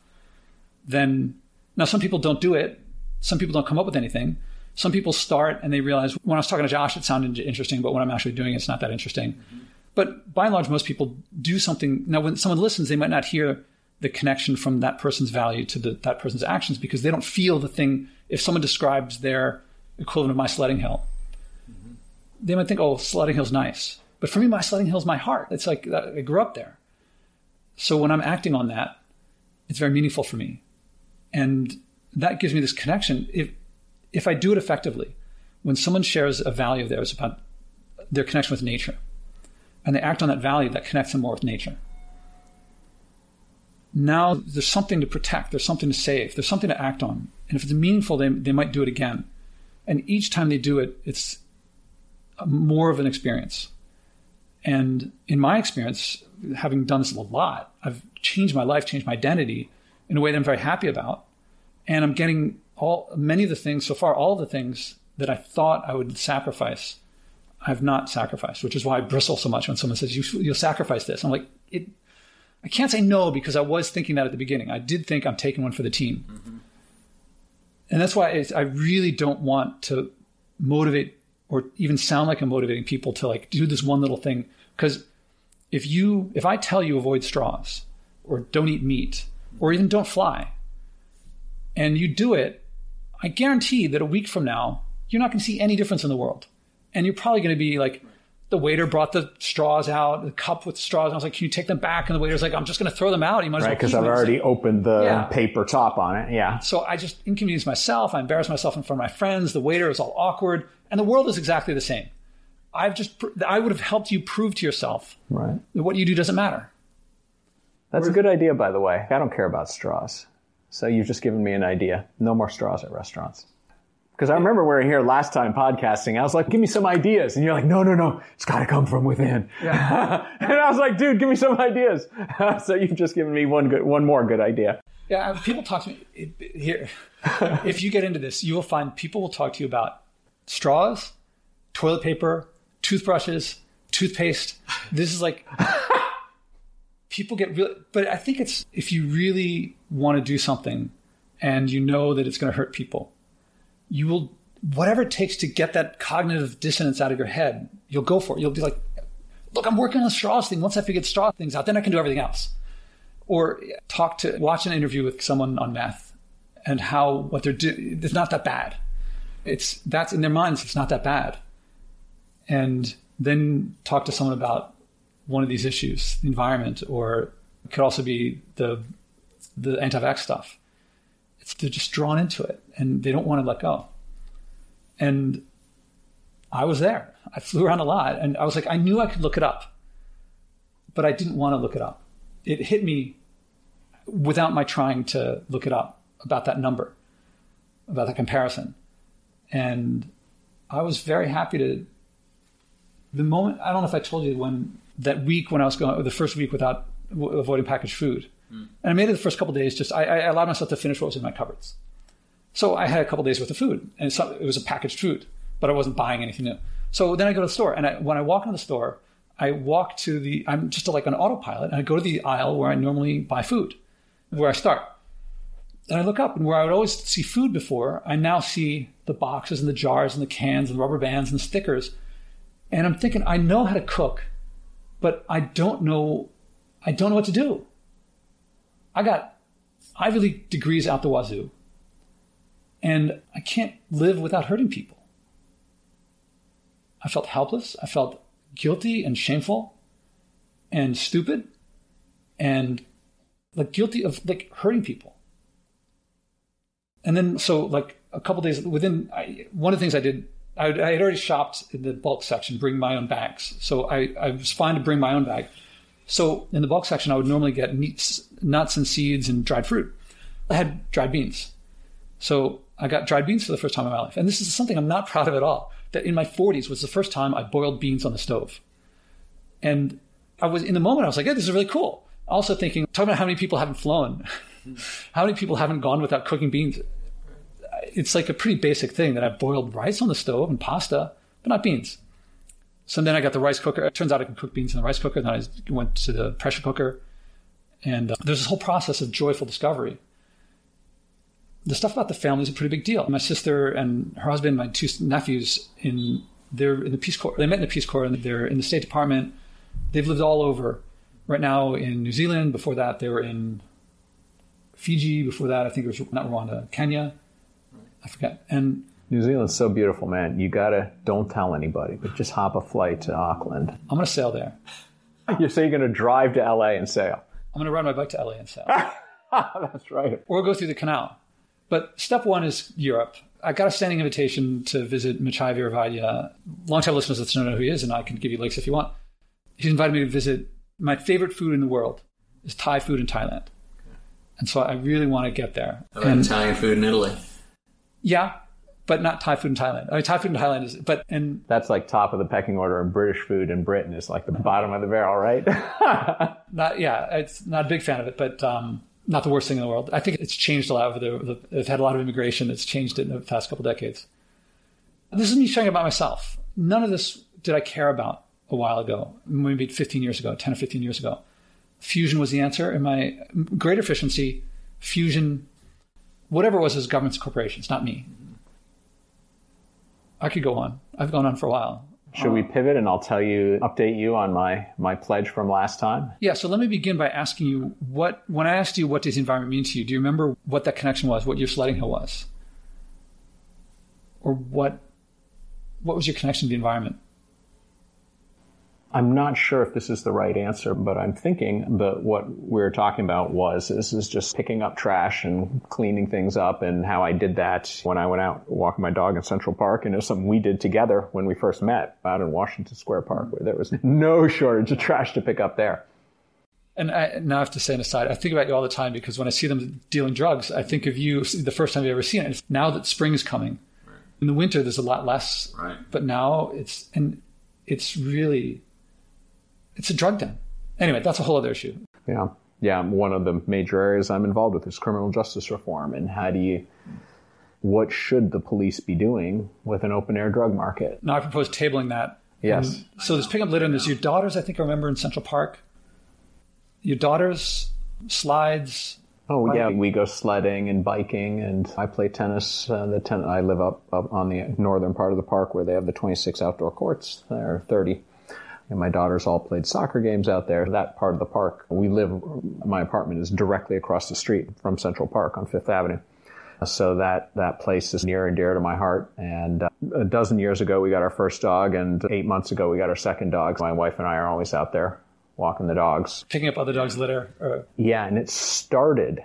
then... Now, some people don't do it. Some people don't come up with anything. Some people start and they realize, when I was talking to Josh, it sounded interesting, but when I'm actually doing it, it's not that interesting. Mm-hmm. But by and large, most people do something. Now, when someone listens, they might not hear the connection from that person's value to the, that person's actions because they don't feel the thing. If someone describes their equivalent of my sledding hill, mm-hmm. they might think, oh, sledding hill's nice. But for me, my sledding hill is my heart. It's like I grew up there. So when I'm acting on that, it's very meaningful for me. And that gives me this connection. If if I do it effectively, when someone shares a value of theirs about their connection with nature, and they act on that value that connects them more with nature, now there's something to protect, there's something to save, there's something to act on. And if it's meaningful, they they might do it again. And each time they do it, it's more of an experience. And in my experience, having done this a lot, I've changed my life, changed my identity in a way that I'm very happy about. And I'm getting all many of the things so far, all of the things that I thought I would sacrifice, I've not sacrificed, which is why I bristle so much when someone says, you, you'll sacrifice this. I'm like, it, I can't say no, because I was thinking that at the beginning. I did think I'm taking one for the team. Mm-hmm. And that's why it's, I really don't want to motivate or even sound like I'm motivating people to like do this one little thing. Because if you, if I tell you avoid straws or don't eat meat or even don't fly, and you do it, I guarantee that a week from now, you're not going to see any difference in the world. And you're probably going to be like, the waiter brought the straws out, the cup with the straws. And I was like, can you take them back? And the waiter's like, I'm just going to throw them out. You might as well right, because I've already opened the yeah. paper top on it. Yeah. So I just inconvenience myself. I embarrass myself in front of my friends. The waiter is all awkward. And the world is exactly the same. I've just, I would have helped you prove to yourself right. that what you do doesn't matter. That's a good idea, by the way. I don't care about straws. So you've just given me an idea. No more straws at restaurants. Because I remember we were here last time podcasting. I was like, give me some ideas. And you're like, no, no, no. It's got to come from within. Yeah. And I was like, dude, give me some ideas. So you've just given me one good, one more good idea. Yeah, people talk to me. Here, if you get into this, you will find people will talk to you about straws, toilet paper, toothbrushes, toothpaste. This is like... People get really, but I think it's, if you really want to do something and you know that it's going to hurt people, you will, whatever it takes to get that cognitive dissonance out of your head, you'll go for it. You'll be like, look, I'm working on the straws thing. Once I figure straw things out, then I can do everything else. Or talk to, watch an interview with someone on meth and how what they're doing, it's not that bad. It's, that's in their minds, it's not that bad. And then talk to someone about one of these issues, the environment, or it could also be the the anti-vax stuff. It's, they're just drawn into it, and they don't want to let go. And I was there. I flew around a lot, and I was like, I knew I could look it up, but I didn't want to look it up. It hit me without my trying to look it up about that number, about that comparison. And I was very happy to... The moment... I don't know if I told you when... that week when I was going, the first week without w- avoiding packaged food. Mm. And I made it the first couple of days, just, I, I allowed myself to finish what was in my cupboards. So I had a couple of days worth of food, and it's not, it was a packaged food, but I wasn't buying anything new. So then I go to the store, and I, when I walk into the store, I walk to the, I'm just like an autopilot, and I go to the aisle where I normally buy food, where I start. And I look up, and where I would always see food before, I now see the boxes and the jars and the cans and the rubber bands and the stickers. And I'm thinking, I know how to cook, but I don't know, I don't know what to do. I got Ivy League degrees out the wazoo, and I can't live without hurting people. I felt helpless. I felt guilty and shameful and stupid and like guilty of like hurting people. And then, so like a couple days within, I, one of the things I did, I had already shopped in the bulk section, bring my own bags. So I, I was fine to bring my own bag. So in the bulk section, I would normally get meats, nuts and seeds and dried fruit. I had dried beans. So I got dried beans for the first time in my life. And this is something I'm not proud of at all, that in my forties was the first time I boiled beans on the stove. And I was in the moment, I was like, yeah, this is really cool. Also thinking, talking about how many people haven't flown, how many people haven't gone without cooking beans. it's like a pretty basic thing that I boiled rice on the stove and pasta, but not beans. So then I got the rice cooker. It turns out I can cook beans in the rice cooker. Then I went to the pressure cooker. And uh, there's this whole process of joyful discovery. The stuff about the family is a pretty big deal. My sister and her husband, my two nephews, in they're in the Peace Corps. They met in the Peace Corps, and they're in the State Department. They've lived all over. Right now in New Zealand. Before that, they were in Fiji. Before that, I think it was not Rwanda, Kenya. I forget. And New Zealand's so beautiful, man. You gotta don't tell anybody, but just hop a flight to Auckland. I'm gonna sail there. You're saying you're gonna drive to L A and sail? I'm gonna ride my bike to L A and sail. That's right. Or go through the canal. But step one is Europe. I got a standing invitation to visit Machai Viravadiya. Long-time listeners that don't know who he is, and I can give you links if you want. He invited me to visit. My favorite food in the world is Thai food in Thailand. Okay. And so I really want to get there. I like and, Italian food in Italy. Yeah, but not Thai food in Thailand. I mean, Thai food in Thailand is... but and that's like top of the pecking order, and British food in Britain is like the bottom of the barrel, right? not Yeah, it's not a big fan of it, but... Um, not the worst thing in the world. I think it's changed a lot. Over the, I've had a lot of immigration that's changed it in the past couple of decades. This is me sharing about myself. None of this did I care about a while ago, maybe fifteen years ago, ten or fifteen years ago. Fusion was the answer. And my great efficiency, fusion, whatever it was, is governments and corporations, not me. I could go on. I've gone on for a while. Should we pivot and I'll tell you, update you on my, my pledge from last time? Yeah. So let me begin by asking you what, when I asked you, what does the environment mean to you? Do you remember what that connection was, what your sledding hill was? Or what, what was your connection to the environment? I'm not sure if this is the right answer, but I'm thinking that what we were talking about was, this is just picking up trash and cleaning things up, and how I did that when I went out walking my dog in Central Park, and it was something we did together when we first met out in Washington Square Park, where there was no shortage of trash to pick up there. And I, now I have to say an aside, I think about you all the time, because when I see them dealing drugs, I think of you the first time I've ever seen it. It's now that spring is coming. Right. In the winter, there's a lot less. Right. But now it's, and it's really... it's a drug den. Anyway, that's a whole other issue. Yeah. Yeah. One of the major areas I'm involved with is criminal justice reform. And how do you, what should the police be doing with an open air drug market? Now I propose tabling that. Yes. Um, so there's pick up litter, and there's your daughters, I think I remember, in Central Park. Your daughters, slides. Oh, yeah. We go sledding and biking, and I play tennis. Uh, the ten- I live up, up on the northern part of the park where they have the twenty-six outdoor courts. There are thirty. And my daughters all played soccer games out there. That part of the park, we live, my apartment is directly across the street from Central Park on Fifth Avenue. So that, that place is near and dear to my heart. And a dozen years ago, we got our first dog. And eight months ago, we got our second dog. My wife and I are always out there walking the dogs. Picking up other dogs' litter. Or... yeah, and it started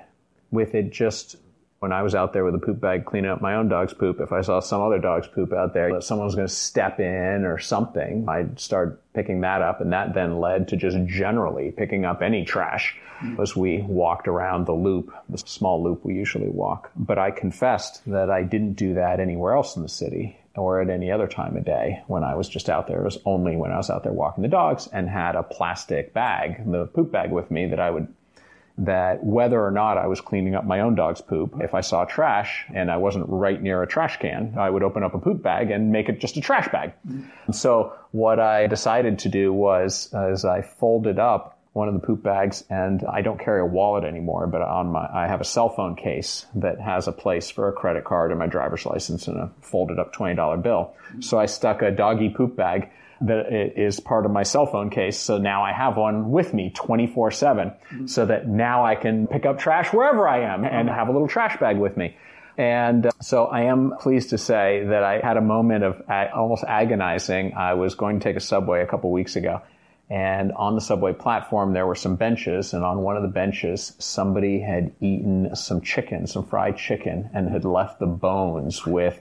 with it just... when I was out there with a poop bag cleaning up my own dog's poop, if I saw some other dog's poop out there, that someone was going to step in or something, I'd start picking that up. And that then led to just generally picking up any trash as we walked around the loop, the small loop we usually walk. But I confessed that I didn't do that anywhere else in the city or at any other time of day when I was just out there. It was only when I was out there walking the dogs and had a plastic bag, the poop bag with me, that I would... that whether or not I was cleaning up my own dog's poop, if I saw trash and I wasn't right near a trash can, I would open up a poop bag and make it just a trash bag. Mm-hmm. So what I decided to do was, uh, is I folded up one of the poop bags, and I don't carry a wallet anymore, but on my, I have a cell phone case that has a place for a credit card and my driver's license and a folded up twenty dollar bill. Mm-hmm. So I stuck a doggy poop bag that it is part of my cell phone case. So now I have one with me twenty-four seven, mm-hmm. so that now I can pick up trash wherever I am and have a little trash bag with me. And uh, so I am pleased to say that I had a moment of ag- almost agonizing. I was going to take a subway a couple weeks ago, and on the subway platform, there were some benches, and on one of the benches, somebody had eaten some chicken, some fried chicken, and had left the bones with,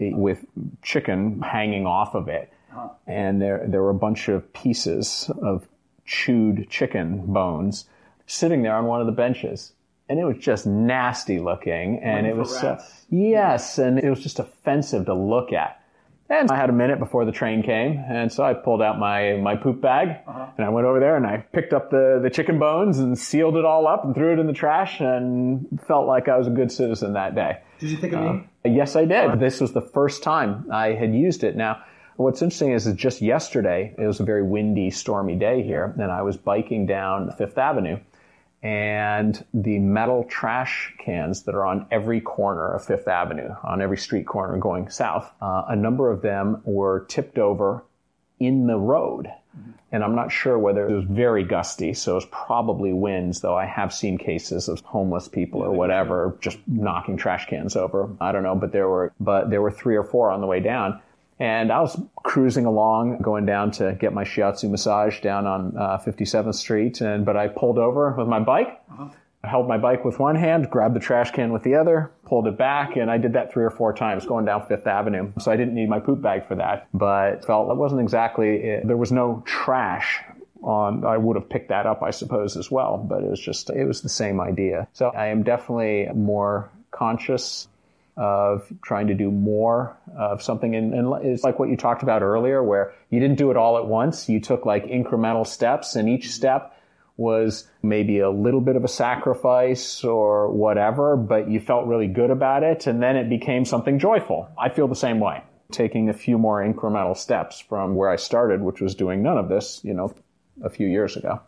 with chicken hanging off of it. And there there were a bunch of pieces of chewed chicken bones sitting there on one of the benches. And it was just nasty looking. And it was, uh, yes, and it was just offensive to look at. And I had a minute before the train came, and so I pulled out my, my poop bag, uh-huh. and I went over there and I picked up the, the chicken bones and sealed it all up and threw it in the trash, and felt like I was a good citizen that day. Did you think of me? Yes, I did. This was the first time I had used it. Now, what's interesting is that just yesterday, it was a very windy, stormy day here, and I was biking down Fifth Avenue, and the metal trash cans that are on every corner of Fifth Avenue, on every street corner going south, uh, a number of them were tipped over in the road. And I'm not sure whether it was very gusty, so it was probably winds, though I have seen cases of homeless people or whatever just knocking trash cans over. I don't know, but there were but there were three or four on the way down. And I was cruising along, going down to get my shiatsu massage down on uh, fifty-seventh Street. And But I pulled over with my bike. Uh-huh. I held my bike with one hand, grabbed the trash can with the other, pulled it back, and I did that three or four times going down Fifth Avenue. So I didn't need my poop bag for that, but felt that wasn't exactly it. There was no trash on. I would have picked that up, I suppose, as well, but it was just, it was the same idea. So I am definitely more conscious of trying to do more of something. And, and it's like what you talked about earlier, where you didn't do it all at once. You took like incremental steps, and each step was maybe a little bit of a sacrifice or whatever, but you felt really good about it, and then it became something joyful. I feel the same way, taking a few more incremental steps from where I started, which was doing none of this, you know, a few years ago.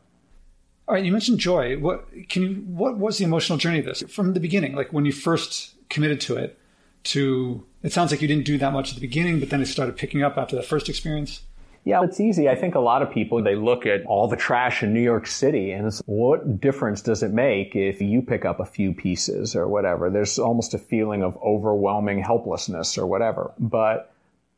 All right, you mentioned joy. What can you? What was the emotional journey of this from the beginning? Like when you first committed to it, to it sounds like you didn't do that much at the beginning, but then it started picking up after that first experience. Yeah, it's easy. I think a lot of people, they look at all the trash in New York City and it's, what difference does it make if you pick up a few pieces or whatever? There's almost a feeling of overwhelming helplessness or whatever. But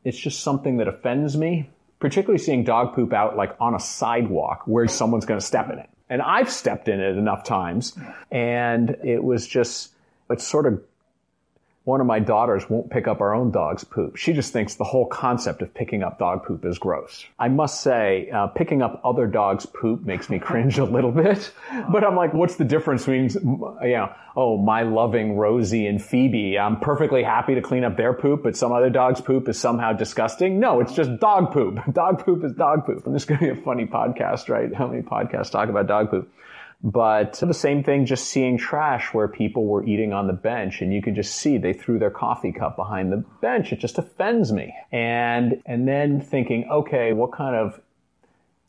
it's just something that offends me, particularly seeing dog poop out like on a sidewalk where someone's going to step in it. And I've stepped in it enough times. And it was just, it's sort of, one of my daughters won't pick up our own dog's poop. She just thinks the whole concept of picking up dog poop is gross. I must say, uh, picking up other dogs' poop makes me cringe a little bit. But I'm like, what's the difference between, you know, oh, my loving Rosie and Phoebe, I'm perfectly happy to clean up their poop, but some other dog's poop is somehow disgusting? No, it's just dog poop. Dog poop is dog poop. And this is going to be a funny podcast, right? How many podcasts talk about dog poop? But the same thing, just seeing trash where people were eating on the bench and you could just see they threw their coffee cup behind the bench. It just offends me. And and then thinking, okay, what kind of,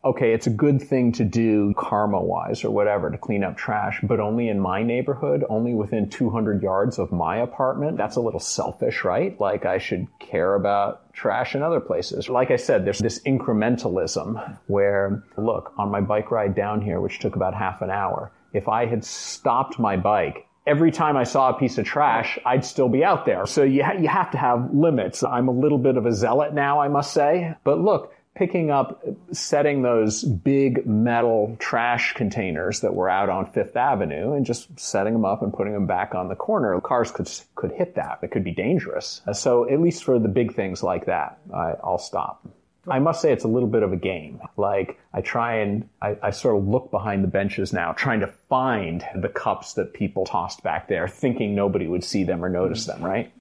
okay, it's a good thing to do karma-wise or whatever to clean up trash, but only in my neighborhood, only within two hundred yards of my apartment. That's a little selfish, right? Like I should care about trash in other places. Like I said, there's this incrementalism where, look, on my bike ride down here, which took about half an hour, if I had stopped my bike, every time I saw a piece of trash, I'd still be out there. So you ha- you have to have limits. I'm a little bit of a zealot now, I must say. But look, picking up, setting those big metal trash containers that were out on Fifth Avenue and just setting them up and putting them back on the corner. Cars could could hit that. It could be dangerous. So at least for the big things like that, I, I'll stop. I must say it's a little bit of a game. Like I try and I, I sort of look behind the benches now, trying to find the cups that people tossed back there, thinking nobody would see them or notice them, right?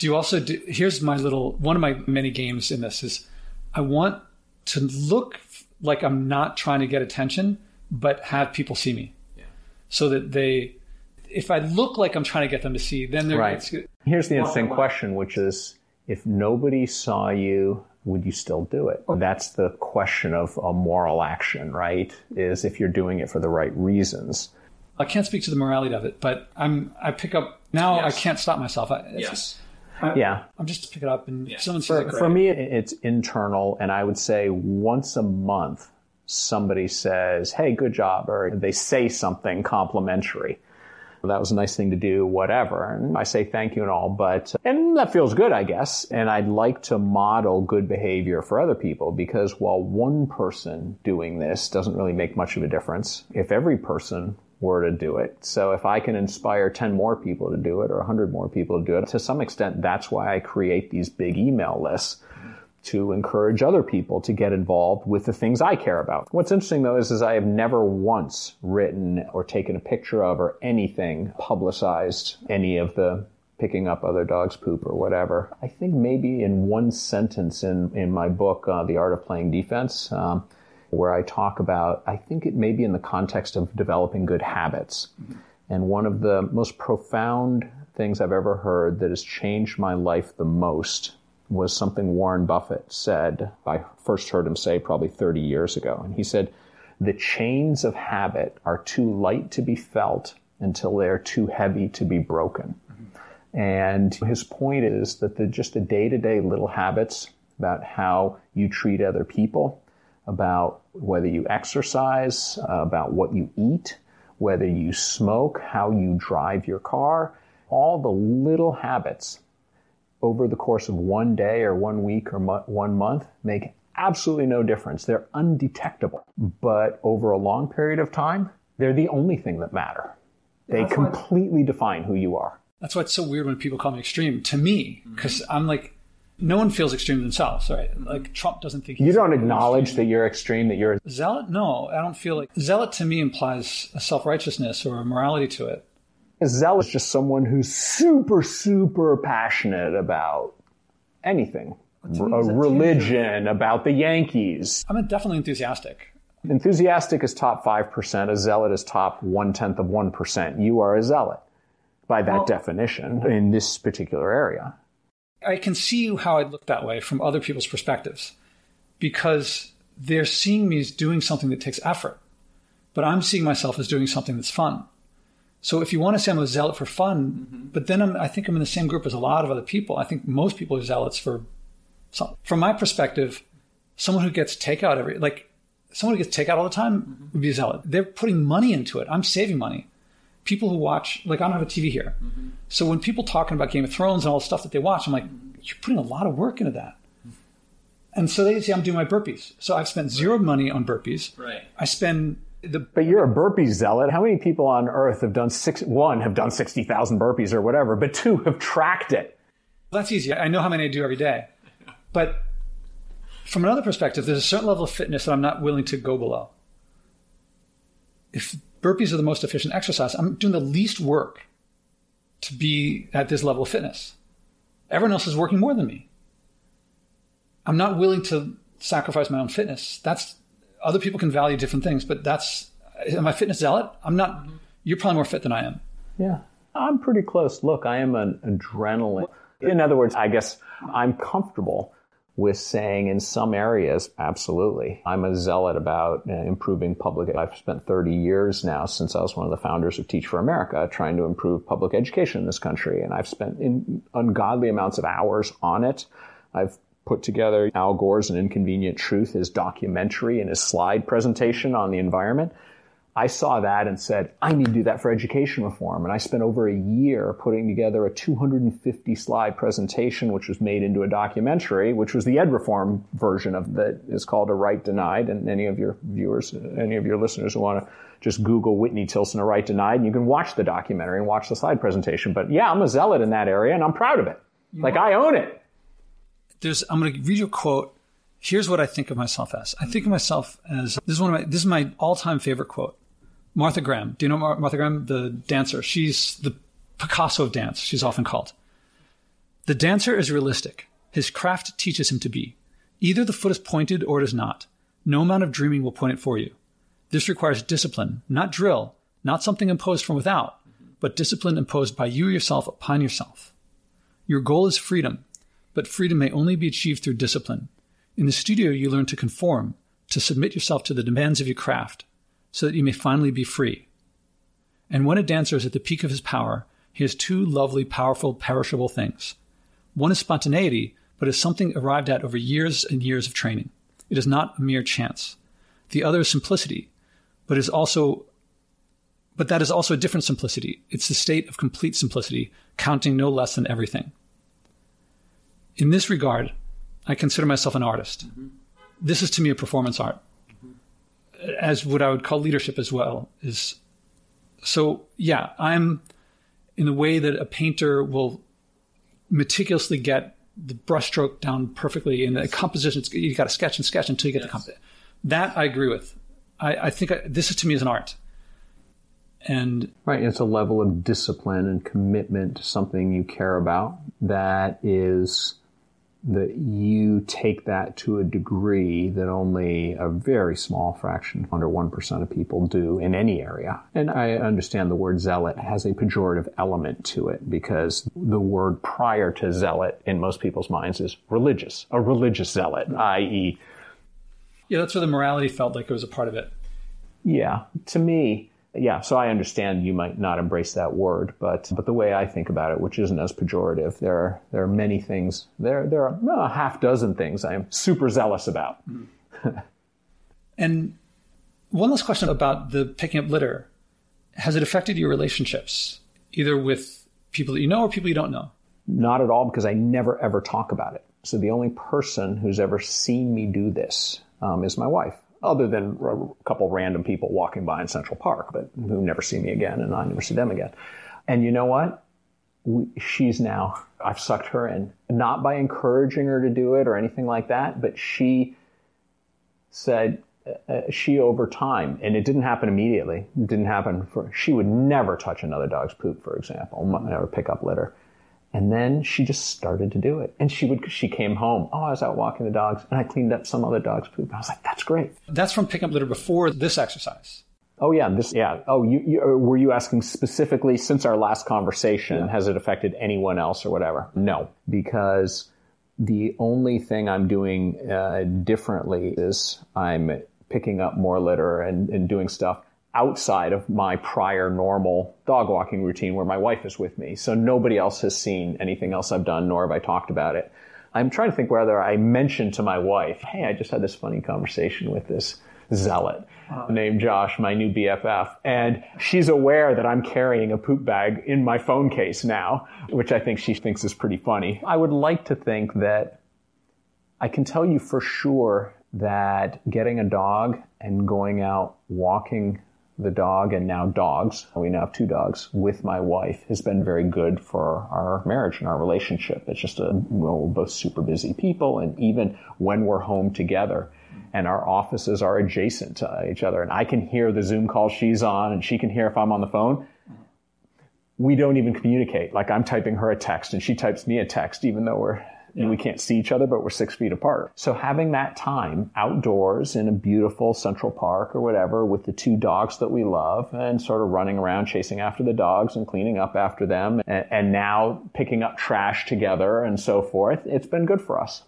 Do you also do, here's my little, one of my many games in this is, I want to look like I'm not trying to get attention, but have people see me. Yeah. So that they, if I look like I'm trying to get them to see, then they're... Right. Here's the interesting question, which is, if nobody saw you, would you still do it? Okay. That's the question of a moral action, right? Is if you're doing it for the right reasons. I can't speak to the morality of it, but I'm, I pick up, now yes. I can't stop myself. I, yes. Just, I, yeah. I'm just to pick it up and yeah. someone says it. For me, it's internal. And I would say once a month, somebody says, hey, good job. Or they say something complimentary. That was a nice thing to do, whatever. And I say thank you and all. But, and that feels good, I guess. And I'd like to model good behavior for other people because while one person doing this doesn't really make much of a difference, if every person were to do it. So if I can inspire ten more people to do it or one hundred more people to do it, to some extent, that's why I create these big email lists to encourage other people to get involved with the things I care about. What's interesting, though, is, is I have never once written or taken a picture of or anything publicized any of the picking up other dogs' poop or whatever. I think maybe in one sentence in, in my book, uh, The Art of Playing Defense, um, where I talk about, I think it may be in the context of developing good habits. And one of the most profound things I've ever heard that has changed my life the most was something Warren Buffett said. I first heard him say probably thirty years ago. And he said, "The chains of habit are too light to be felt until they're too heavy to be broken." Mm-hmm. And his point is that the, just the day-to-day little habits about how you treat other people, about whether you exercise, about what you eat, whether you smoke, how you drive your car, all the little habits over the course of one day or one week or mo- one month make absolutely no difference. They're undetectable. But over a long period of time, they're the only thing that matter. They that's completely what, define who you are. That's why it's so weird when people call me extreme, to me, because mm-hmm. I'm like, no one feels extreme themselves, right? Like Trump doesn't think he's You don't acknowledge extreme. that you're extreme, that you're a zealot? No, I don't feel like zealot to me implies a self-righteousness or a morality to it. A zealot is just someone who's super, super passionate about anything. R- religion, about the Yankees. I'm definitely enthusiastic. Enthusiastic is top five percent. A zealot is top one-tenth of one percent. You are a zealot by that well, definition in this particular area. I can see how I look that way from other people's perspectives because they're seeing me as doing something that takes effort, but I'm seeing myself as doing something that's fun. So if you want to say I'm a zealot for fun, mm-hmm. but then I'm, I think I'm in the same group as a lot of other people. I think most people are zealots for something. From my perspective, someone who gets takeout every, like someone who gets takeout all the time mm-hmm. would be a zealot. They're putting money into it. I'm saving money. People who watch, like I don't have a T V here. Mm-hmm. So when people talking about Game of Thrones and all the stuff that they watch, I'm like, you're putting a lot of work into that. Mm-hmm. And so they say, I'm doing my burpees. So I've spent zero money on burpees. Right. I spend the... But you're a burpee zealot. How many people on earth have done six, one, have done sixty thousand burpees or whatever, but two, have tracked it? Well, that's easy. I know how many I do every day. But from another perspective, there's a certain level of fitness that I'm not willing to go below. If burpees are the most efficient exercise, I'm doing the least work to be at this level of fitness. Everyone else is working more than me. I'm not willing to sacrifice my own fitness. That's other people can value different things, but that's, am I a fitness zealot? I'm not, you're probably more fit than I am. Yeah, I'm pretty close. Look, I am an adrenaline. In other words, I guess I'm comfortable with saying in some areas, absolutely. I'm a zealot about improving public. I've spent thirty years now since I was one of the founders of Teach for America trying to improve public education in this country. And I've spent in ungodly amounts of hours on it. I've put together Al Gore's An Inconvenient Truth, his documentary and his slide presentation on the environment. I saw that and said, I need to do that for education reform. And I spent over a year putting together a two hundred fifty slide presentation, which was made into a documentary, which was the ed reform version of that is called A Right Denied. And any of your viewers, any of your listeners who want to just Google Whitney Tilson, A Right Denied, and you can watch the documentary and watch the slide presentation. But yeah, I'm a zealot in that area and I'm proud of it. You like know. I own it. There's, I'm going to read you a quote. Here's what I think of myself as. I think of myself as, this is one of my, this is my all-time favorite quote. Martha Graham. Do you know Mar- Martha Graham? The dancer. She's the Picasso of dance, she's often called. The dancer is realistic. His craft teaches him to be. Either the foot is pointed or it is not. No amount of dreaming will point it for you. This requires discipline, not drill, not something imposed from without, but discipline imposed by you yourself upon yourself. Your goal is freedom, but freedom may only be achieved through discipline. In the studio, you learn to conform, to submit yourself to the demands of your craft, so that you may finally be free. And when a dancer is at the peak of his power, he has two lovely, powerful, perishable things. One is spontaneity, but is something arrived at over years and years of training. It is not a mere chance. The other is simplicity, but is also, but that is also a different simplicity. It's the state of complete simplicity, counting no less than everything. In this regard, I consider myself an artist. Mm-hmm. This is to me a performance art. As what I would call leadership as well is. So yeah, I'm in the way that a painter will meticulously get the brushstroke down perfectly in yes. the composition. You got to sketch and sketch until you get yes. the composition. That I agree with. I, I think I, this is to me as an art. And right. It's a level of discipline and commitment to something you care about that is that you take that to a degree that only a very small fraction, under one percent of people do in any area. And I understand the word zealot has a pejorative element to it because the word prior to zealot in most people's minds is religious, a religious zealot, that is. Yeah, that's where the morality felt like it was a part of it. Yeah, to me, yeah, so I understand you might not embrace that word, but but the way I think about it, which isn't as pejorative, there are, there are many things, there, there are a half dozen things I am super zealous about. Mm-hmm. And one last question about the picking up litter. Has it affected your relationships, either with people that you know or people you don't know? Not at all, because I never, ever talk about it. So the only person who's ever seen me do this um, is my wife. Other than a couple random people walking by in Central Park, but who never see me again, and I never see them again. And you know what? We, she's now, I've sucked her in, not by encouraging her to do it or anything like that, but she said, uh, she over time, and it didn't happen immediately, it didn't happen for, she would never touch another dog's poop, for example, or pick up litter. And then she just started to do it. And she would, she came home. Oh, I was out walking the dogs and I cleaned up some other dog's poop. I was like, that's great. That's from picking up litter before this exercise. Oh, yeah. This, yeah. Oh, you, you were you asking specifically since our last conversation, yeah. Has it affected anyone else or whatever? No, because the only thing I'm doing uh, differently is I'm picking up more litter and, and doing stuff outside of my prior normal dog walking routine where my wife is with me. So nobody else has seen anything else I've done, nor have I talked about it. I'm trying to think whether I mentioned to my wife, hey, I just had this funny conversation with this zealot wow. named Josh, my new B F F. And she's aware that I'm carrying a poop bag in my phone case now, which I think she thinks is pretty funny. I would like to think that I can tell you for sure that getting a dog and going out walking the dog and now dogs, we now have two dogs, with my wife has been very good for our marriage and our relationship. It's just a, well, we're both super busy people. And even when we're home together and our offices are adjacent to each other and I can hear the Zoom call she's on and she can hear if I'm on the phone, we don't even communicate. Like I'm typing her a text and she types me a text, even though we're yeah. we can't see each other, but we're six feet apart. So having that time outdoors in a beautiful Central Park or whatever with the two dogs that we love and sort of running around chasing after the dogs and cleaning up after them and, and now picking up trash together and so forth, it's been good for us.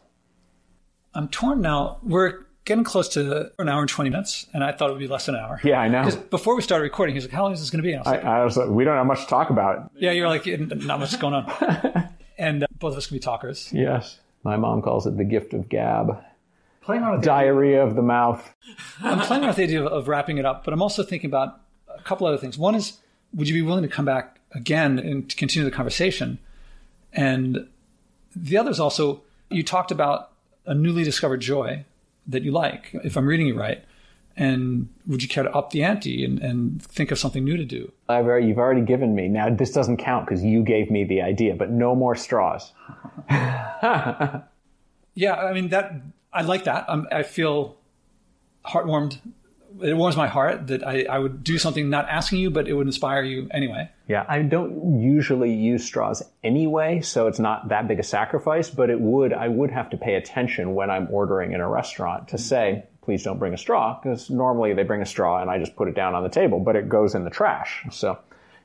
I'm torn now. We're getting close to an hour and twenty minutes, and I thought it would be less than an hour. Yeah, I know. Because before we started recording, he's like, how long is this going to be? And I was like, I, I was like, we don't have much to talk about. Yeah, you're like, not much is going on. And uh, both of us can be talkers. Yes. My mom calls it the gift of gab. Playing on diarrhea of the mouth. I'm playing with the idea of, of wrapping it up, but I'm also thinking about a couple other things. One is, would you be willing to come back again and continue the conversation? And the other is also, you talked about a newly discovered joy that you like, if I'm reading you right. And would you care to up the ante and, and think of something new to do? I've already, you've already given me. Now, this doesn't count because you gave me the idea, but no more straws. Yeah, I mean, that I like that. I'm, I feel heartwarmed. It warms my heart that I, I would do something not asking you, but it would inspire you anyway. Yeah, I don't usually use straws anyway, so it's not that big a sacrifice, but it would. I would have to pay attention when I'm ordering in a restaurant to mm-hmm. say, please don't bring a straw, because normally they bring a straw and I just put it down on the table, but it goes in the trash. So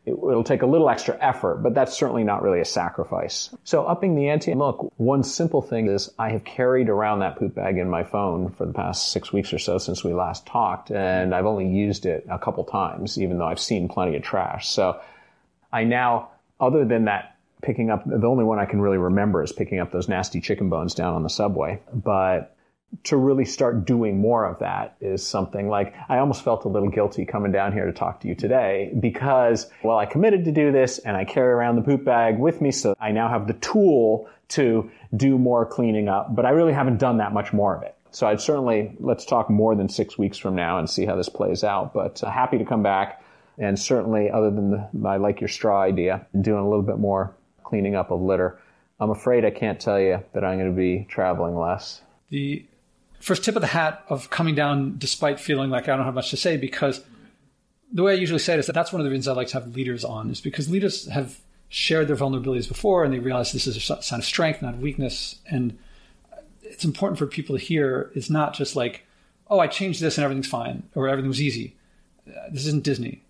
it, it'll take a little extra effort, but that's certainly not really a sacrifice. So upping the ante, look, one simple thing is I have carried around that poop bag in my phone for the past six weeks or so since we last talked, and I've only used it a couple times, even though I've seen plenty of trash. So I now, other than that, picking up, the only one I can really remember is picking up those nasty chicken bones down on the subway, but to really start doing more of that is something like, I almost felt a little guilty coming down here to talk to you today because, well, I committed to do this and I carry around the poop bag with me, so I now have the tool to do more cleaning up, but I really haven't done that much more of it. So I'd certainly, let's talk more than six weeks from now and see how this plays out, but uh, happy to come back. And certainly, other than the, I like your straw idea, doing a little bit more cleaning up of litter. I'm afraid I can't tell you that I'm going to be traveling less. The first tip of the hat of coming down despite feeling like I don't have much to say, because the way I usually say it is that that's one of the reasons I like to have leaders on, is because leaders have shared their vulnerabilities before and they realize this is a sign of strength, not of weakness. And it's important for people to hear is not just like, oh, I changed this and everything's fine, or everything was easy. This isn't Disney.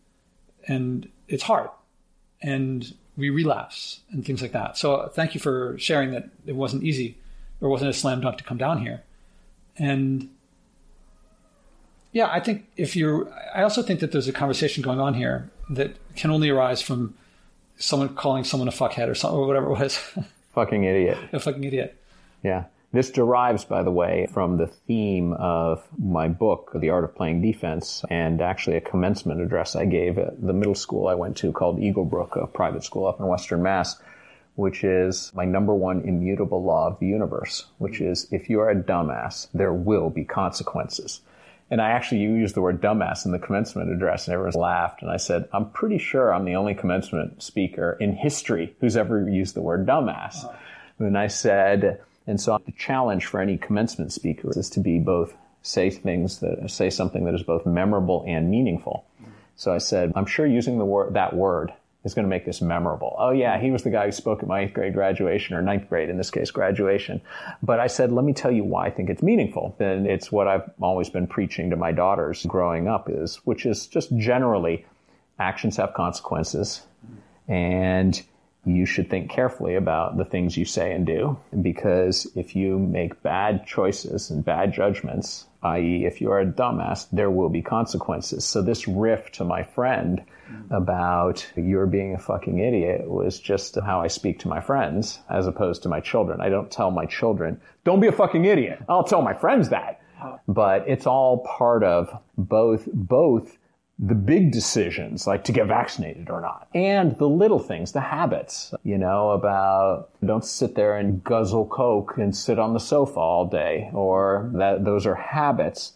And it's hard. And we relapse and things like that. So thank you for sharing that it wasn't easy or wasn't a slam dunk to come down here. And yeah, I think if you're, I also think that there's a conversation going on here that can only arise from someone calling someone a fuckhead or something, or whatever it was. Fucking idiot. A fucking idiot. Yeah. This derives, by the way, from the theme of my book, The Art of Playing Defense, and actually a commencement address I gave at the middle school I went to called Eaglebrook, a private school up in Western Mass, which is my number one immutable law of the universe, which is if you are a dumbass, there will be consequences. And I actually used the word dumbass in the commencement address, and everyone laughed. And I said, I'm pretty sure I'm the only commencement speaker in history who's ever used the word dumbass. Uh-huh. And I said... And so the challenge for any commencement speaker is to be both say things that say something that is both memorable and meaningful. So I said, I'm sure using the word that word is going to make this memorable. Oh yeah, he was the guy who spoke at my eighth grade graduation, or ninth grade in this case graduation. But I said, let me tell you why I think it's meaningful. And it's what I've always been preaching to my daughters growing up is, which is just generally actions have consequences, and you should think carefully about the things you say and do, because if you make bad choices and bad judgments, that is if you are a dumbass, there will be consequences. So this riff to my friend about you're being a fucking idiot was just how I speak to my friends as opposed to my children. I don't tell my children, don't be a fucking idiot. I'll tell my friends that. But it's all part of both, both. the big decisions, like to get vaccinated or not, and the little things, the habits, you know, about don't sit there and guzzle Coke and sit on the sofa all day, or that those are habits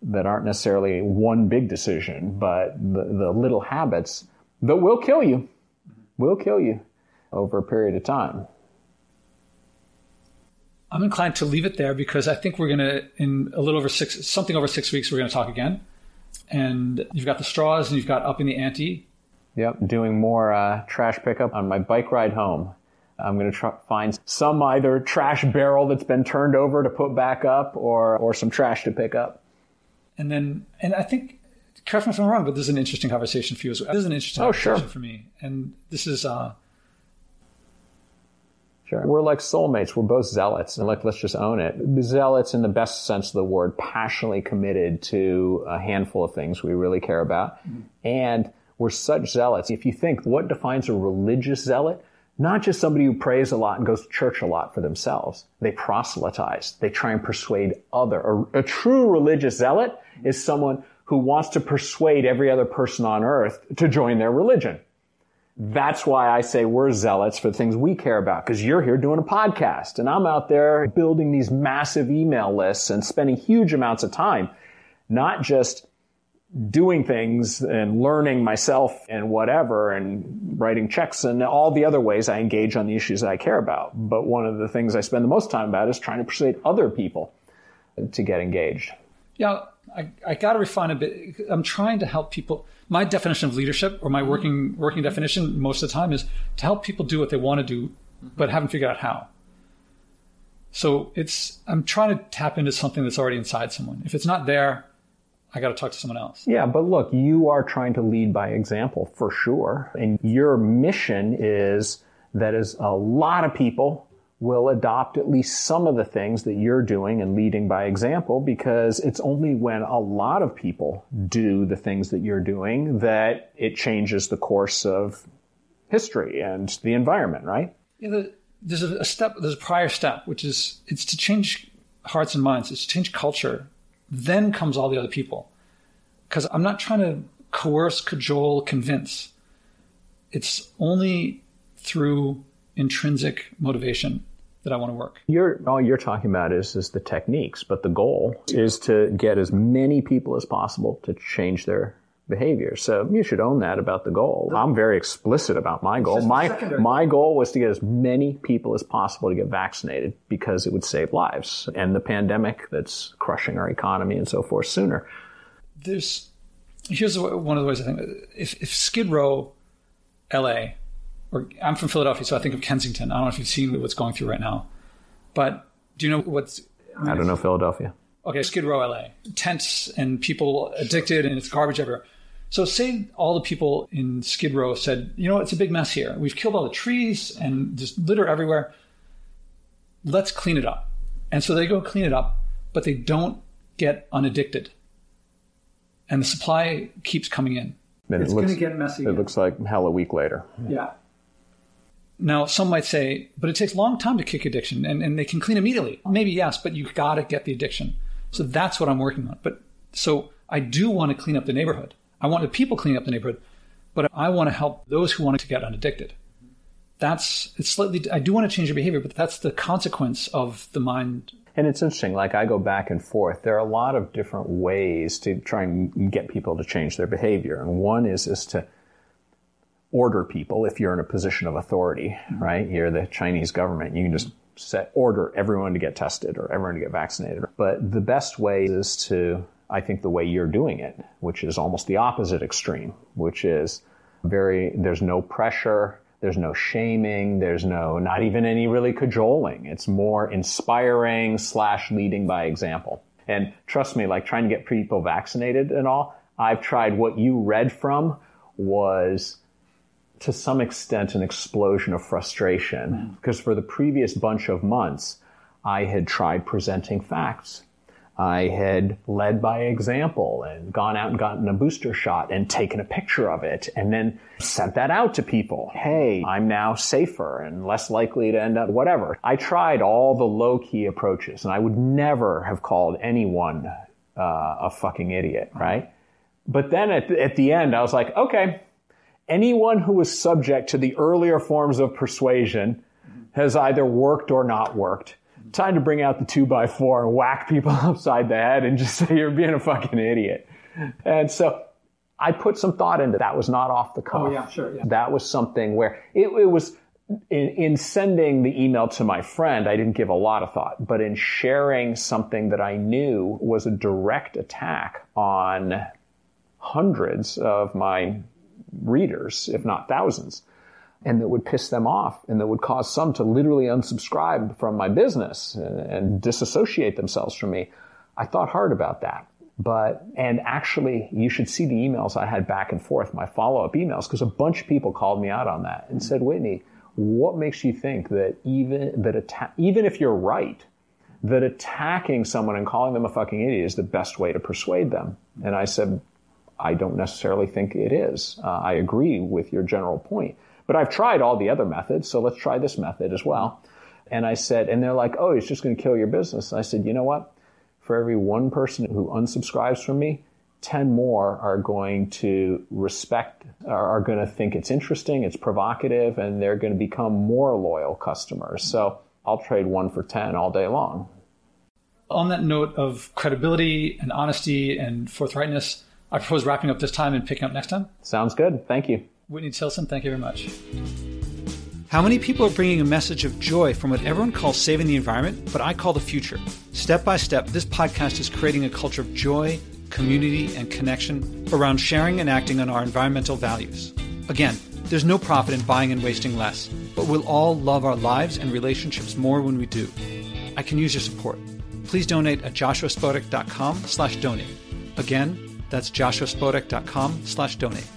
that aren't necessarily one big decision, but the, the little habits that will kill you, will kill you over a period of time. I'm inclined to leave it there because I think we're going to, in a little over six, something over six weeks, we're going to talk again. And you've got the straws and you've got up in the ante. Yep, doing more uh, trash pickup on my bike ride home. I'm going to try find some either trash barrel that's been turned over to put back up, or, or some trash to pick up. And then, and I think, correct me if I'm wrong, but this is an interesting conversation for you as well. This is an interesting oh, conversation sure. for me. And this is... Uh, Sure. We're like soulmates. We're both zealots. And like, let's just own it. Zealots in the best sense of the word, passionately committed to a handful of things we really care about. Mm-hmm. And we're such zealots. If you think what defines a religious zealot, not just somebody who prays a lot and goes to church a lot for themselves. They proselytize. They try and persuade other. A, a true religious zealot is someone who wants to persuade every other person on earth to join their religion. That's why I say we're zealots for the things we care about, because you're here doing a podcast and I'm out there building these massive email lists and spending huge amounts of time, not just doing things and learning myself and whatever and writing checks and all the other ways I engage on the issues that I care about. But one of the things I spend the most time about is trying to persuade other people to get engaged. Yeah, I, I got to refine a bit. I'm trying to help people. My definition of leadership, or my working working definition most of the time, is to help people do what they want to do, but haven't figured out how. So it's I'm trying to tap into something that's already inside someone. If it's not there, I got to talk to someone else. Yeah, but look, you are trying to lead by example for sure. And your mission is that is a lot of people will adopt at least some of the things that you're doing and leading by example, because it's only when a lot of people do the things that you're doing that it changes the course of history and the environment, right? Yeah, the, there's a step, there's a prior step, which is it's to change hearts and minds, it's to change culture. Then comes all the other people. Because I'm not trying to coerce, cajole, convince. It's only through intrinsic motivation that I want to work. You're, all you're talking about is, is the techniques, but the goal is to get as many people as possible to change their behavior. So you should own that about the goal. I'm very explicit about my goal. My, my goal was to get as many people as possible to get vaccinated because it would save lives and the pandemic that's crushing our economy and so forth sooner. There's, here's one of the ways I think, if, if Skid Row, L A, or I'm from Philadelphia, so I think of Kensington. I don't know if you've seen what's going through right now. But do you know what's I don't know Philadelphia. Okay, Skid Row, L A. Tents and people addicted and it's garbage everywhere. So say all the people in Skid Row said, you know, it's a big mess here. We've killed all the trees and just litter everywhere. Let's clean it up. And so they go clean it up, but they don't get unaddicted. And the supply keeps coming in. Then it's it going to get messy. It again. Looks like hell a week later. Yeah. Now, some might say, but it takes a long time to kick addiction, and, and they can clean immediately. Maybe yes, but you've got to get the addiction. So that's what I'm working on. But so I do want to clean up the neighborhood. I want the people cleaning up the neighborhood, but I want to help those who want to get unaddicted. That's, it's slightly, I do want to change your behavior, but that's the consequence of the mind. And it's interesting, like I go back and forth. There are a lot of different ways to try and get people to change their behavior. And one is, is to order people if you're in a position of authority, right? You're the Chinese government. You can just set order everyone to get tested or everyone to get vaccinated. But the best way is to, I think, the way you're doing it, which is almost the opposite extreme, which is very, there's no pressure. There's no shaming. There's no, not even any really cajoling. It's more inspiring slash leading by example. And trust me, like trying to get people vaccinated and all, I've tried. What you read from was to some extent an explosion of frustration, because for the previous bunch of months, I had tried presenting facts. I had led by example and gone out and gotten a booster shot and taken a picture of it and then sent that out to people. Hey, I'm now safer and less likely to end up whatever. I tried all the low-key approaches, and I would never have called anyone uh, a fucking idiot, right? But then at, at the end, I was like, okay, anyone who was subject to the earlier forms of persuasion has either worked or not worked. Time to bring out the two by four and whack people upside the head and just say, you're being a fucking idiot. And so I put some thought into that. That was not off the cuff. Oh, yeah, sure. Yeah. That was something where it, it was in, in sending the email to my friend, I didn't give a lot of thought, but in sharing something that I knew was a direct attack on hundreds of my readers, if not thousands. And that would piss them off, and that would cause some to literally unsubscribe from my business and, and disassociate themselves from me. I thought hard about that. But, and actually, you should see the emails I had back and forth, my follow-up emails, because a bunch of people called me out on that and said, Whitney, what makes you think that even, that atta- even if you're right, that attacking someone and calling them a fucking idiot is the best way to persuade them? And I said, I don't necessarily think it is. Uh, I agree with your general point. But I've tried all the other methods, so let's try this method as well. And I said, and they're like, oh, it's just going to kill your business. And I said, you know what? For every one person who unsubscribes from me, ten more are going to respect, are going to think it's interesting, it's provocative, and they're going to become more loyal customers. So I'll trade one for ten all day long. On that note of credibility and honesty and forthrightness, I propose wrapping up this time and picking up next time. Sounds good. Thank you. Whitney Tilson, thank you very much. How many people are bringing a message of joy from what everyone calls saving the environment, but I call the future? Step by step, this podcast is creating a culture of joy, community, and connection around sharing and acting on our environmental values. Again, there's no profit in buying and wasting less, but we'll all love our lives and relationships more when we do. I can use your support. Please donate at joshuaspodak dot com slash donate. Again, that's joshuaspodak dot com slash donate.